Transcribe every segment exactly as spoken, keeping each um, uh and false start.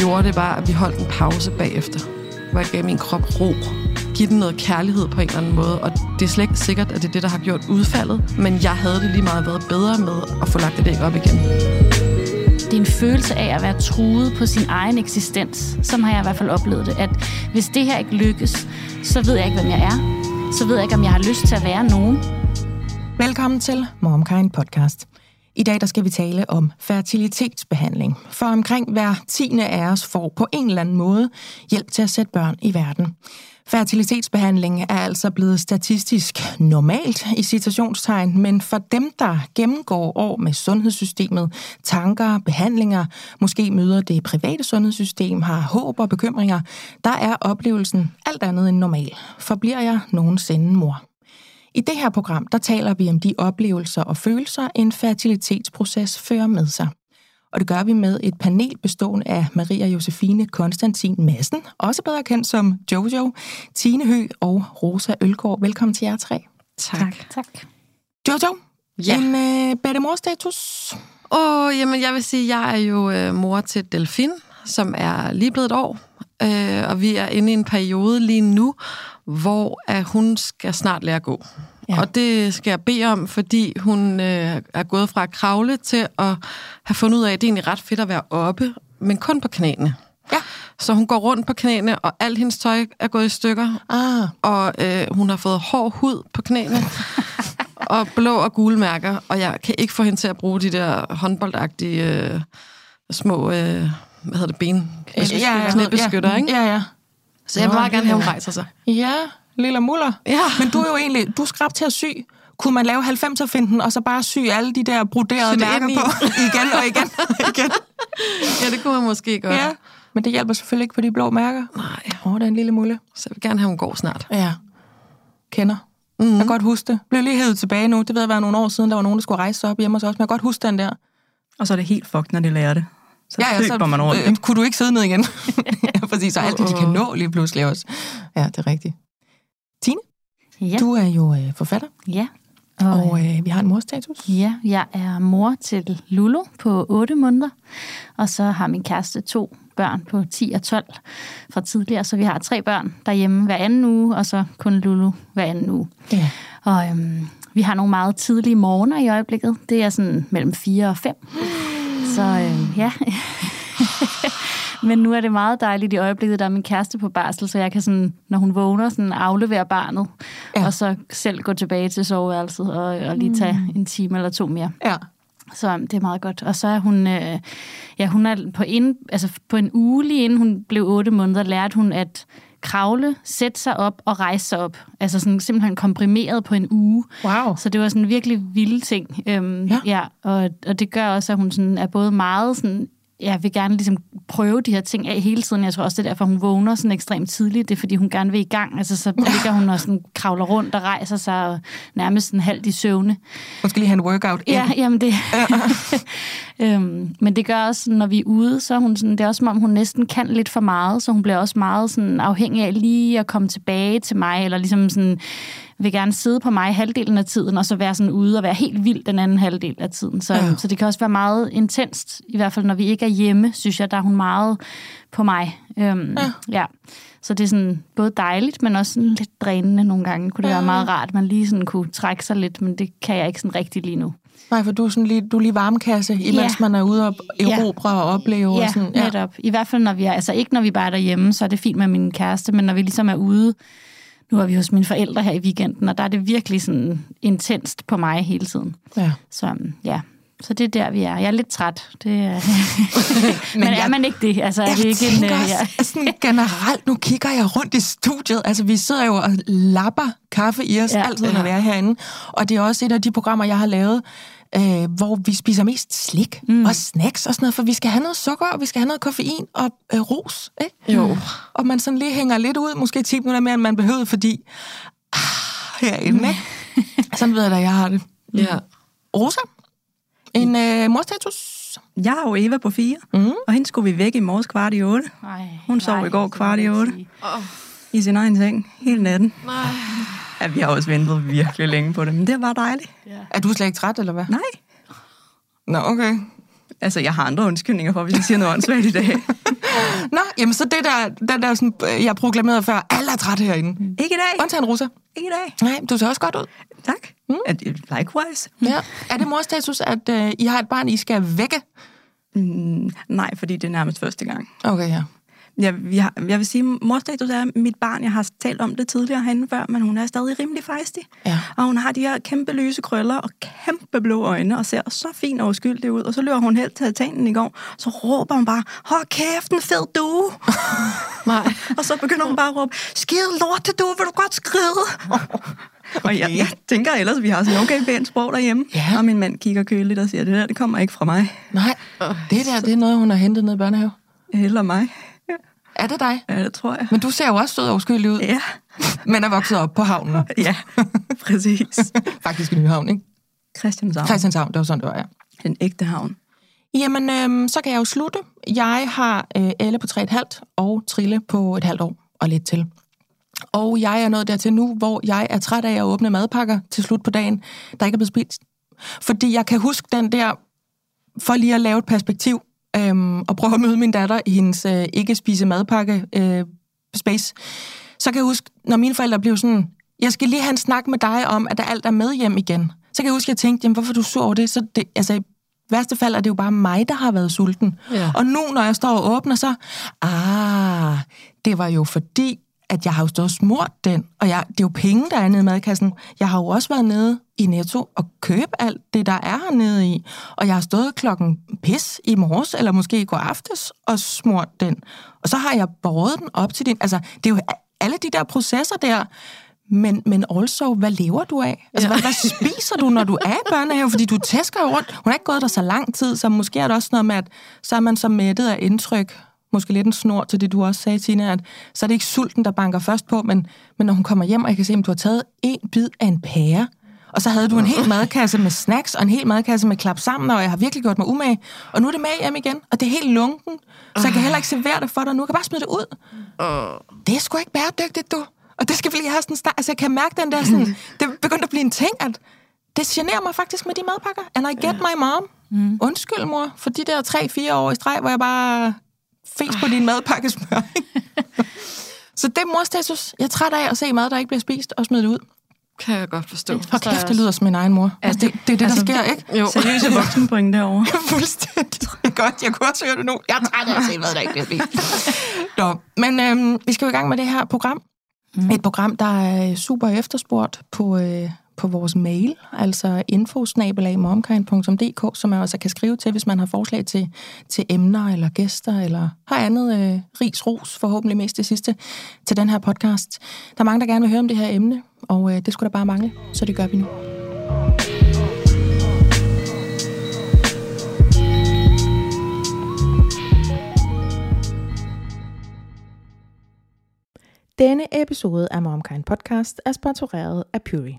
gjorde, det var, at vi holdt en pause bagefter, hvor jeg gav min krop ro. Giv den noget kærlighed på en eller anden måde, og det er slet ikke sikkert, at det er det, der har gjort udfaldet, men jeg havde det lige meget været bedre med at få lagt det dæk op igen. Det er en følelse af at være truet på sin egen eksistens. Sådan har jeg i hvert fald oplevet det, at hvis det her ikke lykkes, så ved jeg ikke, hvem jeg er. Så ved jeg ikke, om jeg har lyst til at være nogen. Velkommen til MomKind Podcast. I dag der skal vi tale om fertilitetsbehandling. For omkring hver tiende af os får på en eller anden måde hjælp til at sætte børn i verden. Fertilitetsbehandling er altså blevet statistisk normalt i citationstegn, men for dem, der gennemgår år med sundhedssystemet, tanker, behandlinger, måske møder det private sundhedssystem, har håb og bekymringer, der er oplevelsen alt andet end normal. Forbliver jeg nogensinde mor? I det her program, der taler vi om de oplevelser og følelser, en fertilitetsproces fører med sig. Og det gør vi med et panel bestående af Maria Josefine Konstantin Madsen, også bedre kendt som JoJo, Tine Høeg og Rosa Øllgaard. Velkommen til jer tre. Tak. Tak. JoJo, ja. en øh, bedemor-status? Åh, oh, jamen jeg vil sige, jeg er jo øh, mor til Delfin, som er lige blevet et år. Øh, og vi er inde i en periode lige nu, hvor at hun skal snart lære at gå. Ja. Og det skal jeg bede om, fordi hun øh, er gået fra at kravle til at have fundet ud af, at det er egentlig ret fedt at være oppe, men kun på knæene. Ja. Så hun går rundt på knæene, og alt hendes tøj er gået i stykker. Ah. Og øh, hun har fået hård hud på knæene, og blå og gule mærker. Og jeg kan ikke få hende til at bruge de der håndboldagtige øh, små, øh, hvad hedder det, ben? Knæbeskytter, ikke? Ja, ja. Så jeg vil meget gerne have, hun rejser sig. Ja, lille muller. Ja. Men du er jo egentlig, du er skrab til at sy. Kunne man lave halvfemser-finten, og så bare sy alle de der broderede mærker på igen og igen og igen? Ja, det kunne man måske godt. Ja, men det hjælper selvfølgelig ikke på de blå mærker. Nej. Åh, oh, det er en lille mulle. Så jeg vil gerne have, hun går snart. Ja. Kender. Mm-hmm. Jeg kan godt huske det. Blev lige hævet tilbage nu. Det ved jeg være nogle år siden, der var nogen, der skulle rejse sig op hjemme hos os, men jeg kan godt huske den der. Og så er det helt fucked, når de lærer det. Så ja, ja, så man øh, kunne du ikke sidde ned igen. Ja, præcis. Så alt det, de kan nå lige pludselig også. Ja, det er rigtigt. Tine, ja. Du er jo øh, forfatter. Ja. Og, og øh, vi har en morstatus. Ja, jeg er mor til Lulu på otte måneder. Og så har min kæreste to børn på ti og tolv fra tidligere. Så vi har tre børn derhjemme hver anden uge, og så kun Lulu hver anden uge. Ja. Og øhm, vi har nogle meget tidlige morgener i øjeblikket. Det er sådan mellem fire og fem. Så øh, ja, men nu er det meget dejligt i øjeblikket, der er min kæreste på barsel, så jeg kan sådan, når hun vågner, sådan aflevere barnet, ja. Og så selv gå tilbage til soveværelset og, og lige tage en time eller to mere. Ja. Så det er meget godt. Og så er hun, øh, ja, hun er på, ind, altså på en uge lige inden hun blev otte måneder, lærte hun at kravle, sætte sig op og rejse sig op. Altså sådan simpelthen komprimeret på en uge. Wow. Så det var sådan en virkelig vild ting. Øhm, ja. ja og, og det gør også, at hun sådan er både meget sådan, jeg vil gerne ligesom prøve de her ting af hele tiden. Jeg tror også, det er derfor, hun vågner sådan ekstremt tidligt. Det er, fordi hun gerne vil i gang. Altså, så ligger hun og sådan kravler rundt og rejser sig og nærmest sådan halvt i søvne. Hun skal lige have en workout ind. Ja, jamen det. øhm, men det gør også, når vi er ude, så er hun sådan, det er også, som om hun næsten kan lidt for meget. Så hun bliver også meget sådan afhængig af lige at komme tilbage til mig, eller ligesom sådan vil gerne sidde på mig halvdelen af tiden, og så være sådan ude og være helt vild den anden halvdel af tiden. Så, ja. Så det kan også være meget intenst, i hvert fald når vi ikke er hjemme, synes jeg, der er hun meget på mig. Øhm, ja. ja. Så det er sådan både dejligt, men også sådan lidt drænende nogle gange. Kunne det ja. være meget rart, man lige sådan kunne trække sig lidt, men det kan jeg ikke sådan rigtigt lige nu. Nej, for du er, sådan lige, du er lige varmekasse, imens ja. man er ude og erobre ja. og opleve. Ja, og sådan, ja. netop. I hvert fald, når vi er, altså ikke når vi bare er derhjemme, så er det fint med min kæreste, men når vi ligesom er ude. Nu er vi hos mine forældre her i weekenden, og der er det virkelig sådan intenst på mig hele tiden. Ja. Så ja, så det er der, vi er. Jeg er lidt træt. Det er... Men, Men er jeg... man ikke det? Altså, jeg er det ikke en, også, ja. sådan generelt, nu kigger jeg rundt i studiet. Altså, vi sidder jo og lapper kaffe i os ja, altid, når vi er herinde. Og det er også et af de programmer, jeg har lavet, Øh, hvor vi spiser mest slik mm. og snacks og sådan noget, for vi skal have noget sukker, og vi skal have noget koffein og øh, ros, ikke? Jo. Og man sådan lige hænger lidt ud, måske ti minutter mere, end man behøvede, fordi ah, herinde, ikke? Sådan ved jeg da, jeg har det. Ja. Rosa, en øh, morstatus? Jeg har jo Eva på fire, mm. og hende skulle vi vække i morges kvart i otte. Ej, Hun sov nej, i går kvart i otte. Oh. I sin egen seng, hele natten. Nej. Ja, vi har også ventet virkelig længe på det, men det var dejligt. Ja. Er du slet ikke træt, eller hvad? Nej. Nå, okay. Altså, jeg har andre undskyldninger for, hvis jeg siger noget åndssvagt i dag. Nå, jamen så det der, den der sådan, jeg proklamerede før, alle er trætte herinde. Ikke i dag. Undtagen Rosa. Ikke i dag. Nej, du ser også godt ud. Tak. Mm. Likewise. Ja. Er det morstatus, at øh, I har et barn, I skal vække? Mm, nej, fordi det er nærmest første gang. Okay, ja. Jeg, jeg, jeg vil sige, morstatus er mit barn. Jeg har talt om det tidligere herinde før, men hun er stadig rimelig fejstig. Ja. Og hun har de her kæmpe løse krøller og kæmpe blå øjne, og ser så fint og uskyldig ud. Og så løber hun helt til altanen i går, så råber hun bare, hold kæft, en fed due! Nej. Og så begynder hun bare at råbe, skide lorte due, vil du godt skride? Okay. Og jeg, jeg tænker ellers, at vi har sådan okay pænt sprog derhjemme. Ja. Og min mand kigger køligt og siger, det der, det kommer ikke fra mig. Nej, det der, det er noget, hun har hentet ned i børnehave. Eller mig. Er det dig? Ja, det tror jeg. Men du ser jo også sød og uskyldig ud. Ja. Men er vokset op på havnen. Ja, præcis. Faktisk i Nyhavn, ikke? Christianshavn. Christianshavn, det var sådan, det var, ja. Den ægte havn. Jamen, øhm, så kan jeg jo slutte. Jeg har øh, Elle på tre komma fem og Trille på et halvt år og lidt til. Og jeg er nået dertil nu, hvor jeg er træt af at åbne madpakker til slut på dagen, der ikke er blevet spist. Fordi jeg kan huske den der, for lige at lave et perspektiv, Øhm, og prøve at møde min datter i hendes øh, ikke-spise-madpakke-space, øh, så kan jeg huske, når mine forældre blev sådan, jeg skal lige have en snak med dig om, at der alt er med hjem igen. Så kan jeg huske, at jeg tænkte, jamen hvorfor er du sur over det? Så det, altså i værste fald er det jo bare mig, der har været sulten. Ja. Og nu, når jeg står og åbner, så, ah, det var jo fordi, at jeg har jo stået og smurt den, og jeg, det er jo penge, der er nede i madkassen. Jeg har jo også været nede i Netto og købe alt det, der er hernede i, og jeg har stået klokken pis i morges, eller måske i går aftes, og smurt den. Og så har jeg båret den op til din, altså, det er jo alle de der processer der, men, men also, hvad lever du af? Altså, ja. hvad, hvad spiser du, når du er i børnehave? Fordi du tæsker jo rundt. Hun har ikke gået der så lang tid, så måske er det også noget med, at så er man så mættet af indtryk, måske lidt en snor til det, du også sagde, Tine, at så er det ikke sulten, der banker først på, men, men når hun kommer hjem, og jeg kan se, om du har taget en bid af en pære, og så havde du en hel madkasse med snacks, og en hel madkasse med klap sammen, og jeg har virkelig gjort mig umage, og nu er det med hjem igen, og det er helt lunken, så jeg kan heller ikke servere det for dig nu, jeg kan bare smide det ud. Det er sgu ikke bæredygtigt, du. Og det skal vi lige have sådan en start. Altså, jeg kan mærke den der sådan, det begyndte at blive en ting, at det generer mig faktisk med de madpakker. And I get my mom. Undskyld, mor, for de der tre fire år i streg, hvor jeg bare fes på din madpakkesmør. Så det er morstatus. Jeg er træt af at se mad, der ikke bliver spist, og smide det ud. Kan jeg godt forstå. Og kæft, det lyder som min egen mor. Altså, det, det er det, altså, der sker, ikke? Jo. Seriøse voksenpointe derovre. Fuldstændig. Godt, jeg kunne også høre det nu. Jeg er træt af at se mad, der ikke bliver spist. Nå, men øhm, vi skal jo i gang med det her program. Mm. Et program, der er super efterspurgt på, øh, på vores mail, altså info snabel-a momkind punktum d k, som man også kan skrive til, hvis man har forslag til, til emner eller gæster, eller har andet øh, ris, ros, forhåbentlig mest det sidste, til den her podcast. Der er mange, der gerne vil høre om det her emne, og øh, det skulle da bare mangle, så det gør vi nu. Denne episode af MomKind Podcast er sponsoreret af Puree.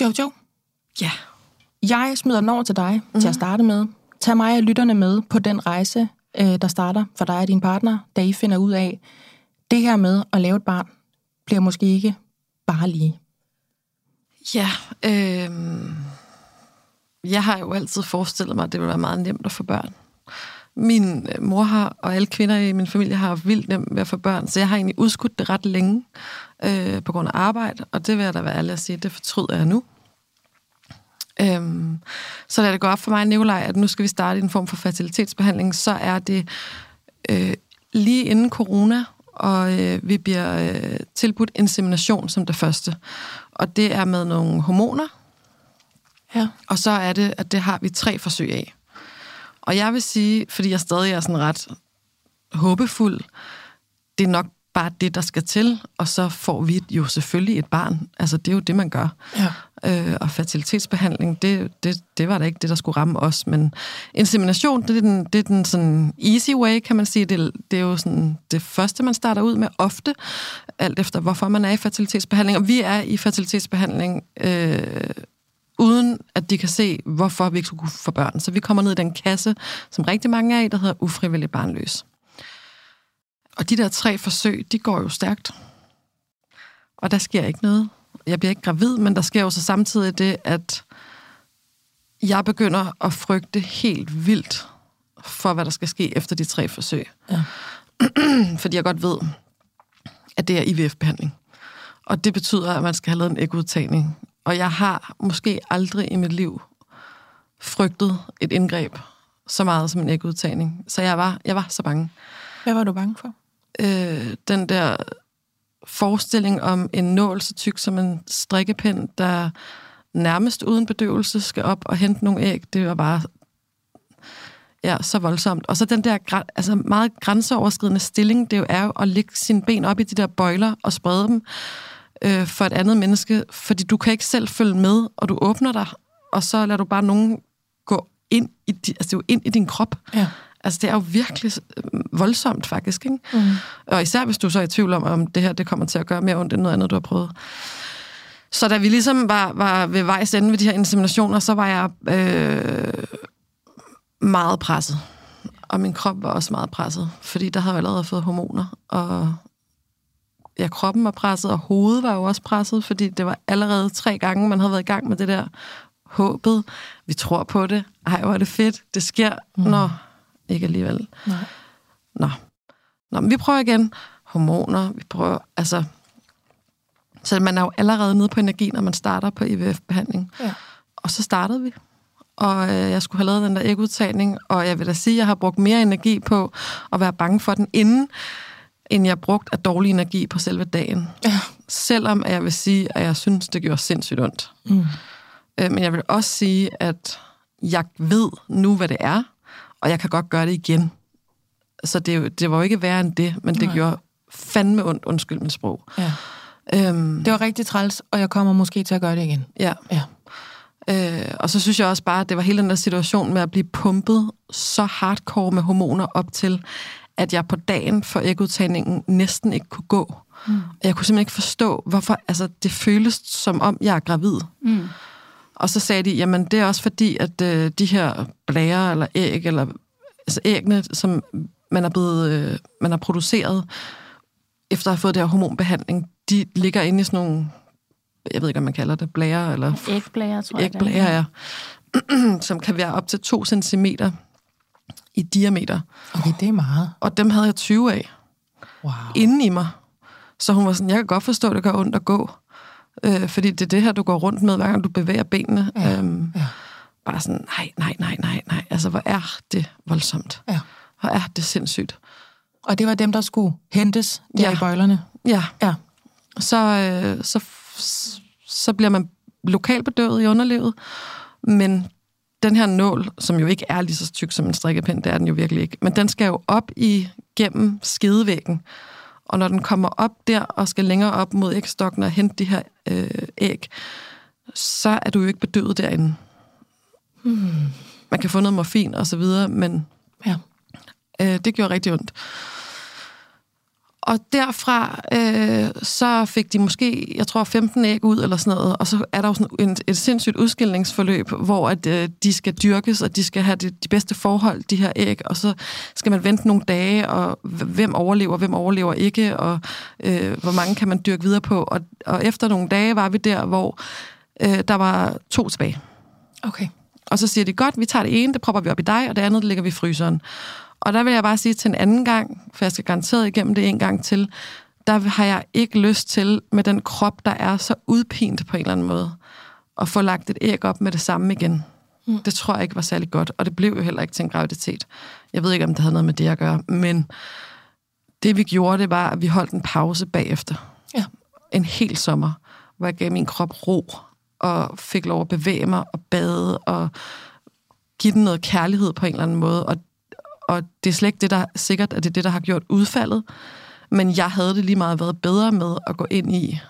JoJo, ja. Jeg smider den over til dig mm. til at starte med. Tag mig og lytterne med på den rejse, der starter for dig og din partner, da I finder ud af, det her med at lave et barn bliver måske ikke bare lige. Ja, øh... jeg har jo altid forestillet mig, at det ville være meget nemt at få børn. Min mor har, og alle kvinder i min familie har vildt nemt ved at få børn, så jeg har egentlig udskudt det ret længe øh, på grund af arbejde, og det vil jeg da være ærlig at sige, det fortryder jeg nu. Øhm, så da det går op for mig og Nikolaj, at nu skal vi starte en form for fertilitetsbehandling, så er det øh, lige inden corona, og øh, vi bliver øh, tilbudt insemination som det første. Og det er med nogle hormoner. Ja. Og så er det, at det har vi tre forsøg af. Og jeg vil sige, fordi jeg stadig er sådan ret håbefuld, det er nok bare det, der skal til, og så får vi jo selvfølgelig et barn. Altså, det er jo det, man gør. Ja. Øh, og fertilitetsbehandling, det, det, det var da ikke det, der skulle ramme os, men insemination, det er den, det er den sådan easy way, kan man sige. Det, det er jo sådan det første, man starter ud med ofte, alt efter hvorfor man er i fertilitetsbehandling. Og vi er i fertilitetsbehandling, øh, uden at de kan se, hvorfor vi ikke skulle kunne få børn. Så vi kommer ned i den kasse, som rigtig mange er i, der hedder ufrivillig barnløs. Og de der tre forsøg, de går jo stærkt. Og der sker ikke noget. Jeg bliver ikke gravid, men der sker jo så samtidig det, at jeg begynder at frygte helt vildt for, hvad der skal ske efter de tre forsøg. Ja. Fordi jeg godt ved, at det er I V F-behandling. Og det betyder, at man skal have lavet en ægudtagning. Og jeg har måske aldrig i mit liv frygtet et indgreb så meget som en ægudtagning. Så jeg var, jeg var så bange. Hvad var du bange for? Øh, den der forestilling om en nål så tyk som en strikkepind, der nærmest uden bedøvelse skal op og hente nogle æg, det var bare ja, så voldsomt. Og så den der altså meget grænseoverskridende stilling, det jo er jo at lægge sine ben op i de der bøjler og sprede dem øh, for et andet menneske, fordi du kan ikke selv følge med, og du åbner dig, og så lader du bare nogen gå ind i, di- altså, det er jo ind i din krop. Ja. Altså, det er jo virkelig voldsomt, faktisk, ikke? Mm. Og især, hvis du så er i tvivl om, om det her det kommer til at gøre mere ondt end noget andet, du har prøvet. Så da vi ligesom var, var ved vejs ende ved de her inseminationer, så var jeg øh, meget presset. Og min krop var også meget presset, fordi der havde jeg allerede fået hormoner. Og ja, kroppen var presset, og hovedet var jo også presset, fordi det var allerede tre gange, man havde været i gang med det der håbet. Vi tror på det. Ej, hvor er det fedt. Det sker, mm. når... Ikke alligevel. Nej. Nå. Nå, men vi prøver igen. Hormoner, vi prøver, altså... Så man er jo allerede nede på energi, når man starter på I V F-behandling. Ja. Og så startede vi. Og øh, jeg skulle have lavet den der ægudtagning, og jeg vil da sige, at jeg har brugt mere energi på at være bange for den inden, end jeg brugt af dårlig energi på selve dagen. Ja. Selvom jeg vil sige, at jeg synes, det gjorde sindssygt ondt. Mm. Øh, men jeg vil også sige, at jeg ved nu, hvad det er, og jeg kan godt gøre det igen. Så det, det var jo ikke værre end det, men det Nej. gjorde fandme ondt, undskyld mit sprog. Ja. Øhm, det var rigtig træls, og jeg kommer måske til at gøre det igen. Ja. ja. Øh, og så synes jeg også bare, at det var hele den der situation med at blive pumpet så hardcore med hormoner op til, at jeg på dagen for ægudtagningen næsten ikke kunne gå. Mm. Jeg kunne simpelthen ikke forstå, hvorfor altså, det føles som om, jeg er gravid. Mm. Og så sagde de, jamen det er også fordi, at øh, de her blærer eller æg, eller altså æggene, som man er blevet, øh, man har produceret, efter at have fået det her hormonbehandling, de ligger inde i sådan nogle, jeg ved ikke, om man kalder det, blærer eller... Ægblærer, tror jeg. Ægblærer, ja. Som kan være op til to centimeter i diameter. Okay, det er meget. Og dem havde jeg tyve af. Wow. Inden i mig. Så hun var sådan, jeg kan godt forstå, det gør ondt at gå. Øh, fordi det er det her, du går rundt med, hver gang du bevæger benene. Ja, øhm, ja. Bare sådan, nej, nej, nej, nej, nej. Altså, hvor er det voldsomt. Ja. Hvor er det sindssygt. Og det var dem, der skulle hentes der ja. i bøjlerne? Ja. ja. Så, øh, så, så bliver man lokalt bedøvet i underlivet, men den her nål, som jo ikke er lige så tyk som en strikkepind, det er den jo virkelig ikke, men den skal jo op igennem skedevæggen. Og når den kommer op der og skal længere op mod ægstokken og hente de her øh, æg, så er du jo ikke bedøvet derinde. Hmm. Man kan få noget morfin og så videre, men ja. øh, det gjorde rigtig ondt. Og derfra, øh, så fik de måske, jeg tror, femten æg ud eller sådan noget, og så er der jo sådan en, et sindssygt udskilningsforløb, hvor at, øh, de skal dyrkes, og de skal have de, de bedste forhold, de her æg, og så skal man vente nogle dage, og hvem overlever, hvem overlever ikke, og øh, hvor mange kan man dyrke videre på. Og, og efter nogle dage var vi der, hvor øh, der var to tilbage. Okay. Og så siger de, godt, vi tager det ene, det propper vi op i dig, og det andet det lægger vi i fryseren. Og der vil jeg bare sige til en anden gang, for jeg skal garanteret igennem det en gang til, der har jeg ikke lyst til, med den krop, der er så udpint på en eller anden måde, at få lagt et æg op med det samme igen. Mm. Det tror jeg ikke var særlig godt, og det blev jo heller ikke til en graviditet. Jeg ved ikke, om det havde noget med det at gøre, men Det vi gjorde, det var, at vi holdt en pause bagefter. Ja. En hel sommer, hvor jeg gav min krop ro, og fik lov at bevæge mig og bade, og give den noget kærlighed på en eller anden måde. Og, og det er slet ikke det, der sikkert, at det er det, der har gjort udfaldet. Men jeg havde det lige meget været bedre med at gå ind i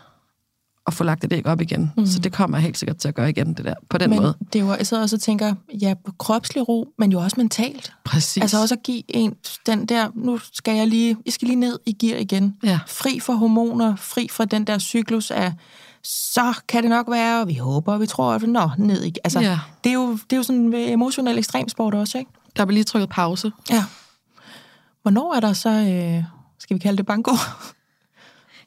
og få lagt det ikke op igen. Mm. Så det kommer jeg helt sikkert til at gøre igen, det der, på den men måde. Men det er jo, jeg sidder også og tænker, ja, kropslig ro, men jo også mentalt. Præcis. Altså også at give en, den der, nu skal jeg lige, jeg skal lige ned i gear igen. Ja. Fri for hormoner, fri fra den der cyklus af, så kan det nok være, og vi håber, og vi tror, at nå, ned igen. Altså, ja. det, er jo, det er jo sådan emotionel ekstremsport også, ikke? Der bliver lige trykket pause. Ja. Hvornår er der så, øh, skal vi kalde det banko?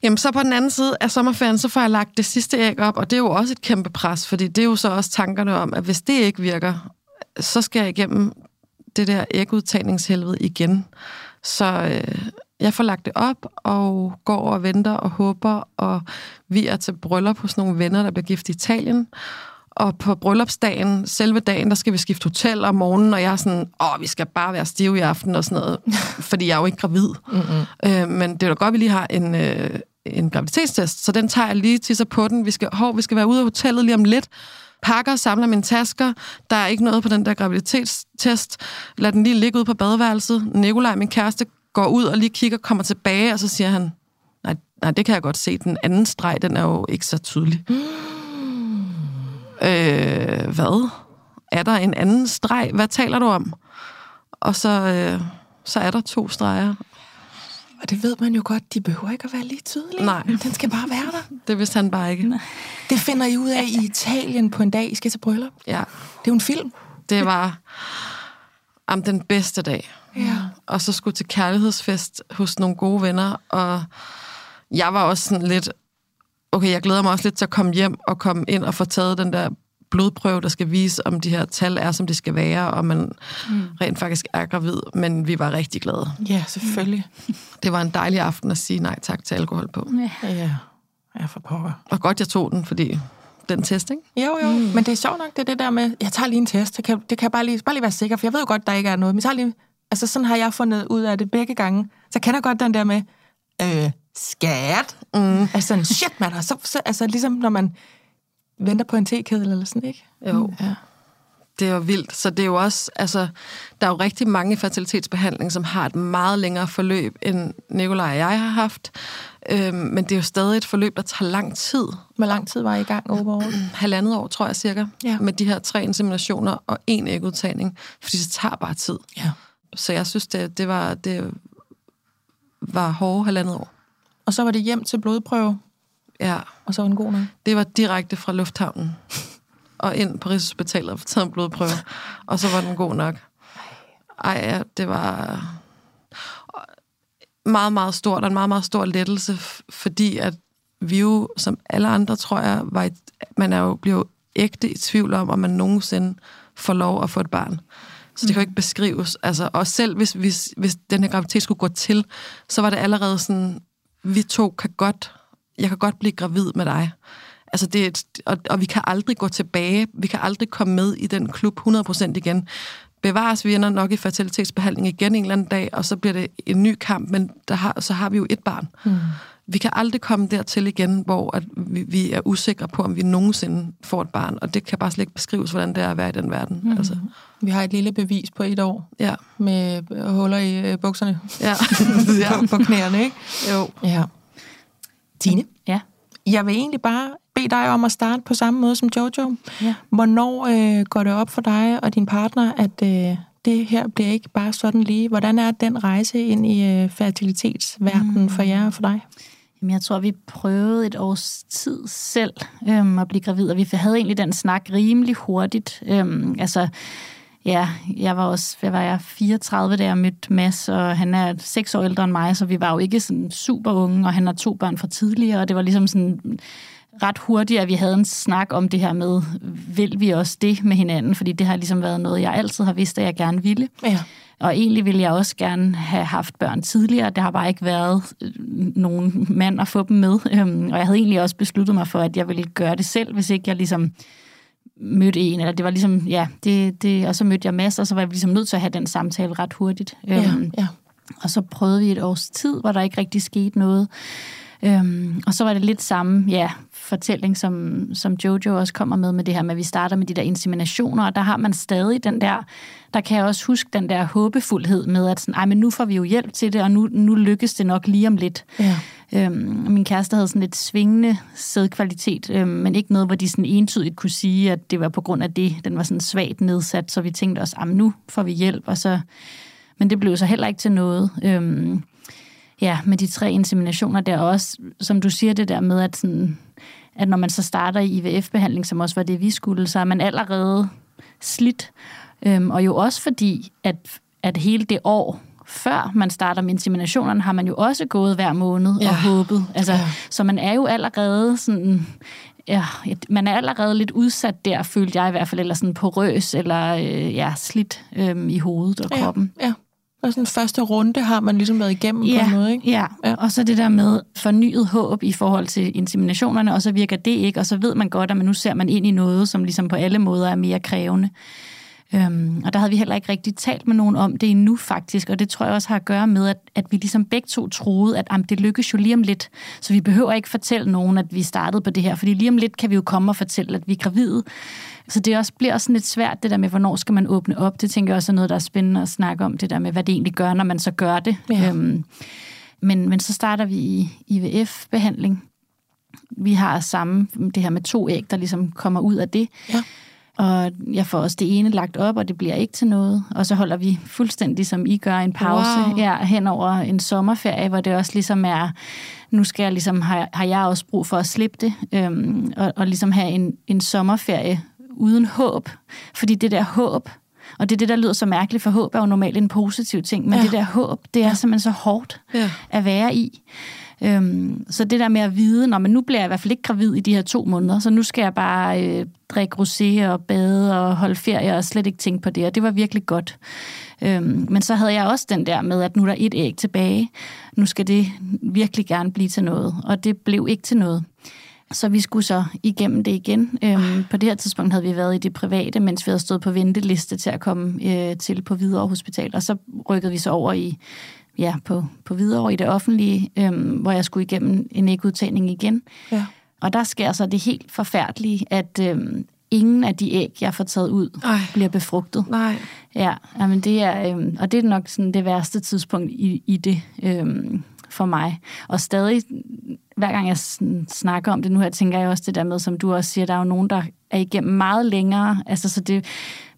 Jamen, så på den anden side af sommerferien, så får jeg lagt det sidste æg op, og det er jo også et kæmpe pres, fordi det er jo så også tankerne om, at hvis det ikke virker, så skal jeg igennem det der ægudtagningshelvede igen. Så øh, jeg får lagt det op, og går og venter og håber, og vi er til bryllup hos nogle venner, der bliver gift i Italien. Og på bryllupsdagen, selve dagen, der skal vi skifte hotel om morgenen, og jeg er sådan, åh, vi skal bare være stive i aften og sådan noget, fordi jeg er jo ikke gravid. Mm-hmm. Øh, men det er jo godt, vi lige har en... Øh, en graviditetstest, så den tager jeg lige til sig på den. Vi skal, hov, vi skal være ude af hotellet lige om lidt. Pakker, samler mine tasker. Der er ikke noget på den der graviditetstest. Lad den lige ligge ude på badeværelset. Nikolaj, min kæreste, går ud og lige kigger, kommer tilbage, og så siger han, nej, nej det kan jeg godt se. Den anden streg, den er jo ikke så tydelig. Mm. Øh, hvad? Er der en anden streg? Hvad taler du om? Og så, øh, så er der to streger. Og det ved man jo godt, de behøver ikke at være lige tydelige. Nej. Den skal bare være der. Det vidste han bare ikke. Nej. Det finder I ud af i Italien på en dag, I skal til bryllup. Ja. Det er jo en film. Det var om den bedste dag. Ja. Og så skulle til kærlighedsfest hos nogle gode venner, og jeg var også sådan lidt, okay, jeg glæder mig også lidt til at komme hjem og komme ind og få taget den der blodprøve, der skal vise, om de her tal er, som de skal være, og man mm. rent faktisk er gravid, men vi var rigtig glade. Ja, selvfølgelig. Det var en dejlig aften at sige nej tak til alkohol på. Ja, ja. Jeg får pokker. Og godt, jeg tog den, fordi den test, ikke? Jo, jo, mm. men det er sjovt nok, det er det der med, jeg tager lige en test, det kan, det kan jeg bare lige, bare lige være sikker, for jeg ved jo godt, der ikke er noget, men tager lige, altså sådan har jeg fundet ud af det begge gange, så kender jeg godt den der med, øh, skat, mm. altså sådan, shit, man, så, så, altså ligesom når man venter på en tekedel eller sådan, ikke? Jo. Ja. Det er jo vildt. Så det er jo også, altså, der er jo rigtig mange fertilitetsbehandling, som har et meget længere forløb, end Nikolaj og jeg har haft. Øhm, men det er jo stadig et forløb, der tager lang tid. Hvor lang tid var I i gang over året? Halvandet år, tror jeg cirka, ja. Med de her tre inseminationer og en ægudtagning. Fordi det tager bare tid. Ja. Så jeg synes, det, det var, det var hårde halvandet år. Og så var det hjem til blodprøve? Ja. Og så var den god nok? Det var direkte fra lufthavnen og ind på Rigshospitalet og taget en blodprøve, og så var den god nok. Ej, ja, det var meget, meget stort, og en meget, meget stor lettelse, fordi at vi jo, som alle andre, tror jeg, var et, man er jo, bliver jo ægte i tvivl om, om man nogensinde får lov at få et barn. Så det kan jo ikke beskrives. Altså, og selv hvis, hvis, hvis den her graviditet skulle gå til, så var det allerede sådan, vi to kan godt... jeg kan godt blive gravid med dig. Altså det er et, og, og vi kan aldrig gå tilbage, vi kan aldrig komme med i den klub hundrede procent igen. Bevares, vi ender nok i fertilitetsbehandling igen en eller anden dag, og så bliver det en ny kamp, men der har, så har vi jo et barn. Mm. Vi kan aldrig komme dertil igen, hvor at vi, vi er usikre på, om vi nogensinde får et barn, og det kan bare slet ikke beskrives, hvordan det er at være i den verden. Mm. Altså. Vi har et lille bevis på et år, ja. Med huller i bukserne. Ja. Ja. På knæerne, ikke? Jo. Ja. Tine? Ja. Jeg vil egentlig bare bede dig om at starte på samme måde som JoJo. Ja. Hvornår øh, går det op for dig og din partner, at øh, det her bliver ikke bare sådan lige? Hvordan er den rejse ind i øh, fertilitetsverdenen mm. for jer og for dig? Jamen, jeg tror, vi prøvede et års tid selv øh, at blive gravid, og vi havde egentlig den snak rimelig hurtigt. Øh, altså... Ja, jeg var også, hvad var jeg, fireogtredive, da jeg mødte Mads, og han er seks år ældre end mig, så vi var jo ikke sådan super unge, og han har to børn fra tidligere, og det var ligesom sådan ret hurtigt, at vi havde en snak om det her med, vil vi også det med hinanden, fordi det har ligesom været noget, jeg altid har vidst, at jeg gerne ville. Ja. Og egentlig ville jeg også gerne have haft børn tidligere, det har bare ikke været nogen mand at få dem med, og jeg havde egentlig også besluttet mig for, at jeg ville gøre det selv, hvis ikke jeg ligesom... mødte en, eller det var ligesom, ja, det, det, og så mødte jeg Mads, og så var jeg ligesom nødt til at have den samtale ret hurtigt. Ja, øhm, ja. Og så prøvede vi et års tid, hvor der ikke rigtig skete noget. Øhm, og så var det lidt samme ja, fortælling, som, som JoJo også kommer med, med det her med, at vi starter med de der inseminationer, og der har man stadig den der, der kan jeg også huske den der håbefuldhed med, at sådan, ej, men nu får vi jo hjælp til det, og nu, nu lykkes det nok lige om lidt. Ja. Øhm, min kæreste havde sådan lidt svingende sædkvalitet, øhm, men ikke noget, hvor de sådan entydigt kunne sige, at det var på grund af det, den var sådan svagt nedsat, så vi tænkte også, ej, nu får vi hjælp, og så, men det blev så heller ikke til noget. Øhm, Ja, med de tre inseminationer der også, som du siger det der med, at, sådan, at når man så starter i I V F-behandling, som også var det, vi skulle, så er man allerede slidt. Øhm, og jo også fordi, at, at hele det år, før man starter med inseminationerne, har man jo også gået hver måned ja. og håbet. Altså, ja. Så man er jo allerede sådan... Ja, man er allerede lidt udsat der, følte jeg i hvert fald, eller sådan porøs, eller øh, ja, slidt øh, i hovedet og kroppen. Ja, ja. Og sådan første runde har man ligesom været igennem ja, på noget, ikke? Ja. ja, og så det der med fornyet håb i forhold til inseminationerne, og så virker det ikke, og så ved man godt, at man nu ser man ind i noget, som ligesom på alle måder er mere krævende. Øhm, og der havde vi heller ikke rigtig talt med nogen om det endnu faktisk, og det tror jeg også har at gøre med, at, at vi ligesom begge to troede, at jamen, det lykkes jo lige om lidt, så vi behøver ikke fortælle nogen, at vi startede på det her, fordi lige om lidt kan vi jo komme og fortælle, at vi er gravide. Så det også bliver også sådan lidt svært, det der med, hvornår skal man åbne op. Det tænker jeg også er noget, der er spændende at snakke om, det der med, hvad det egentlig gør, når man så gør det. Ja. Øhm, men, men så starter vi i I V F-behandling. Vi har samme, det her med to æg, der ligesom kommer ud af det. Ja. Og jeg får også det ene lagt op, og det bliver ikke til noget. Og så holder vi fuldstændig, som I gør, en pause wow. ja, hen over en sommerferie, hvor det også ligesom er, nu skal jeg ligesom, har, har jeg også brug for at slippe det, øhm, og, og ligesom have en, en sommerferie uden håb. Fordi det der håb, og det er det, der lyder så mærkeligt, for håb er jo normalt en positiv ting, men ja. det der håb, det er ja. simpelthen så hårdt ja. at være i. Øhm, så det der med at vide, når man nu bliver jeg i hvert fald ikke gravid i de her to måneder, så nu skal jeg bare øh, drikke rosé og bade og holde ferie og slet ikke tænke på det, og det var virkelig godt. Øhm, men så havde jeg også den der med, at nu er der et æg tilbage, nu skal det virkelig gerne blive til noget, og det blev ikke til noget. Så vi skulle så igennem det igen. Øhm, på det her tidspunkt havde vi været i det private, mens vi havde stået på venteliste til at komme øh, til på Hvidovre Hospital, og så rykkede vi så over i ja, på, på Hvidovre i det offentlige, øhm, hvor jeg skulle igennem en ægudtagning igen. Ja. Og der sker så det helt forfærdelige, at øhm, ingen af de æg, jeg får taget ud, Ej. bliver befrugtet. Nej. Ja, men det er, øhm, og det er nok sådan det værste tidspunkt i, i det øhm, for mig. Og stadig, hver gang jeg snakker om det nu her, tænker jeg også det der med, som du også siger, der er jo nogen, der er igennem meget længere. Altså, så det,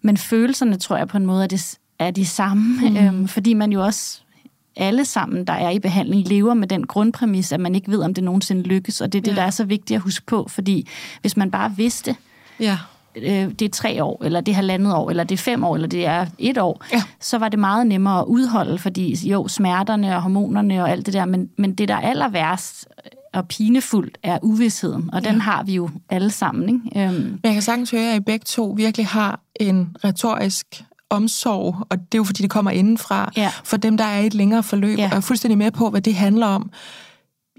men følelserne, tror jeg på en måde, er, det, er de samme. Mm. Øhm, fordi man jo også... alle sammen, der er i behandling, lever med den grundpræmis, at man ikke ved, om det nogensinde lykkes. Og det er det, ja. der er så vigtigt at huske på, fordi hvis man bare vidste, ja. øh, det er tre år, eller det er halvandet år, eller det er fem år, eller det er et år, ja. så var det meget nemmere at udholde, fordi jo, smerterne og hormonerne og alt det der, men, men det, der er aller værst og pinefuldt, er uvidsheden, og den ja. har vi jo alle sammen. Ikke? Øhm. Jeg kan sagtens høre, at I begge to virkelig har en retorisk omsorg, og det er jo fordi, det kommer indenfra, ja. for dem, der er i et længere forløb, ja. og jeg er fuldstændig med på, hvad det handler om.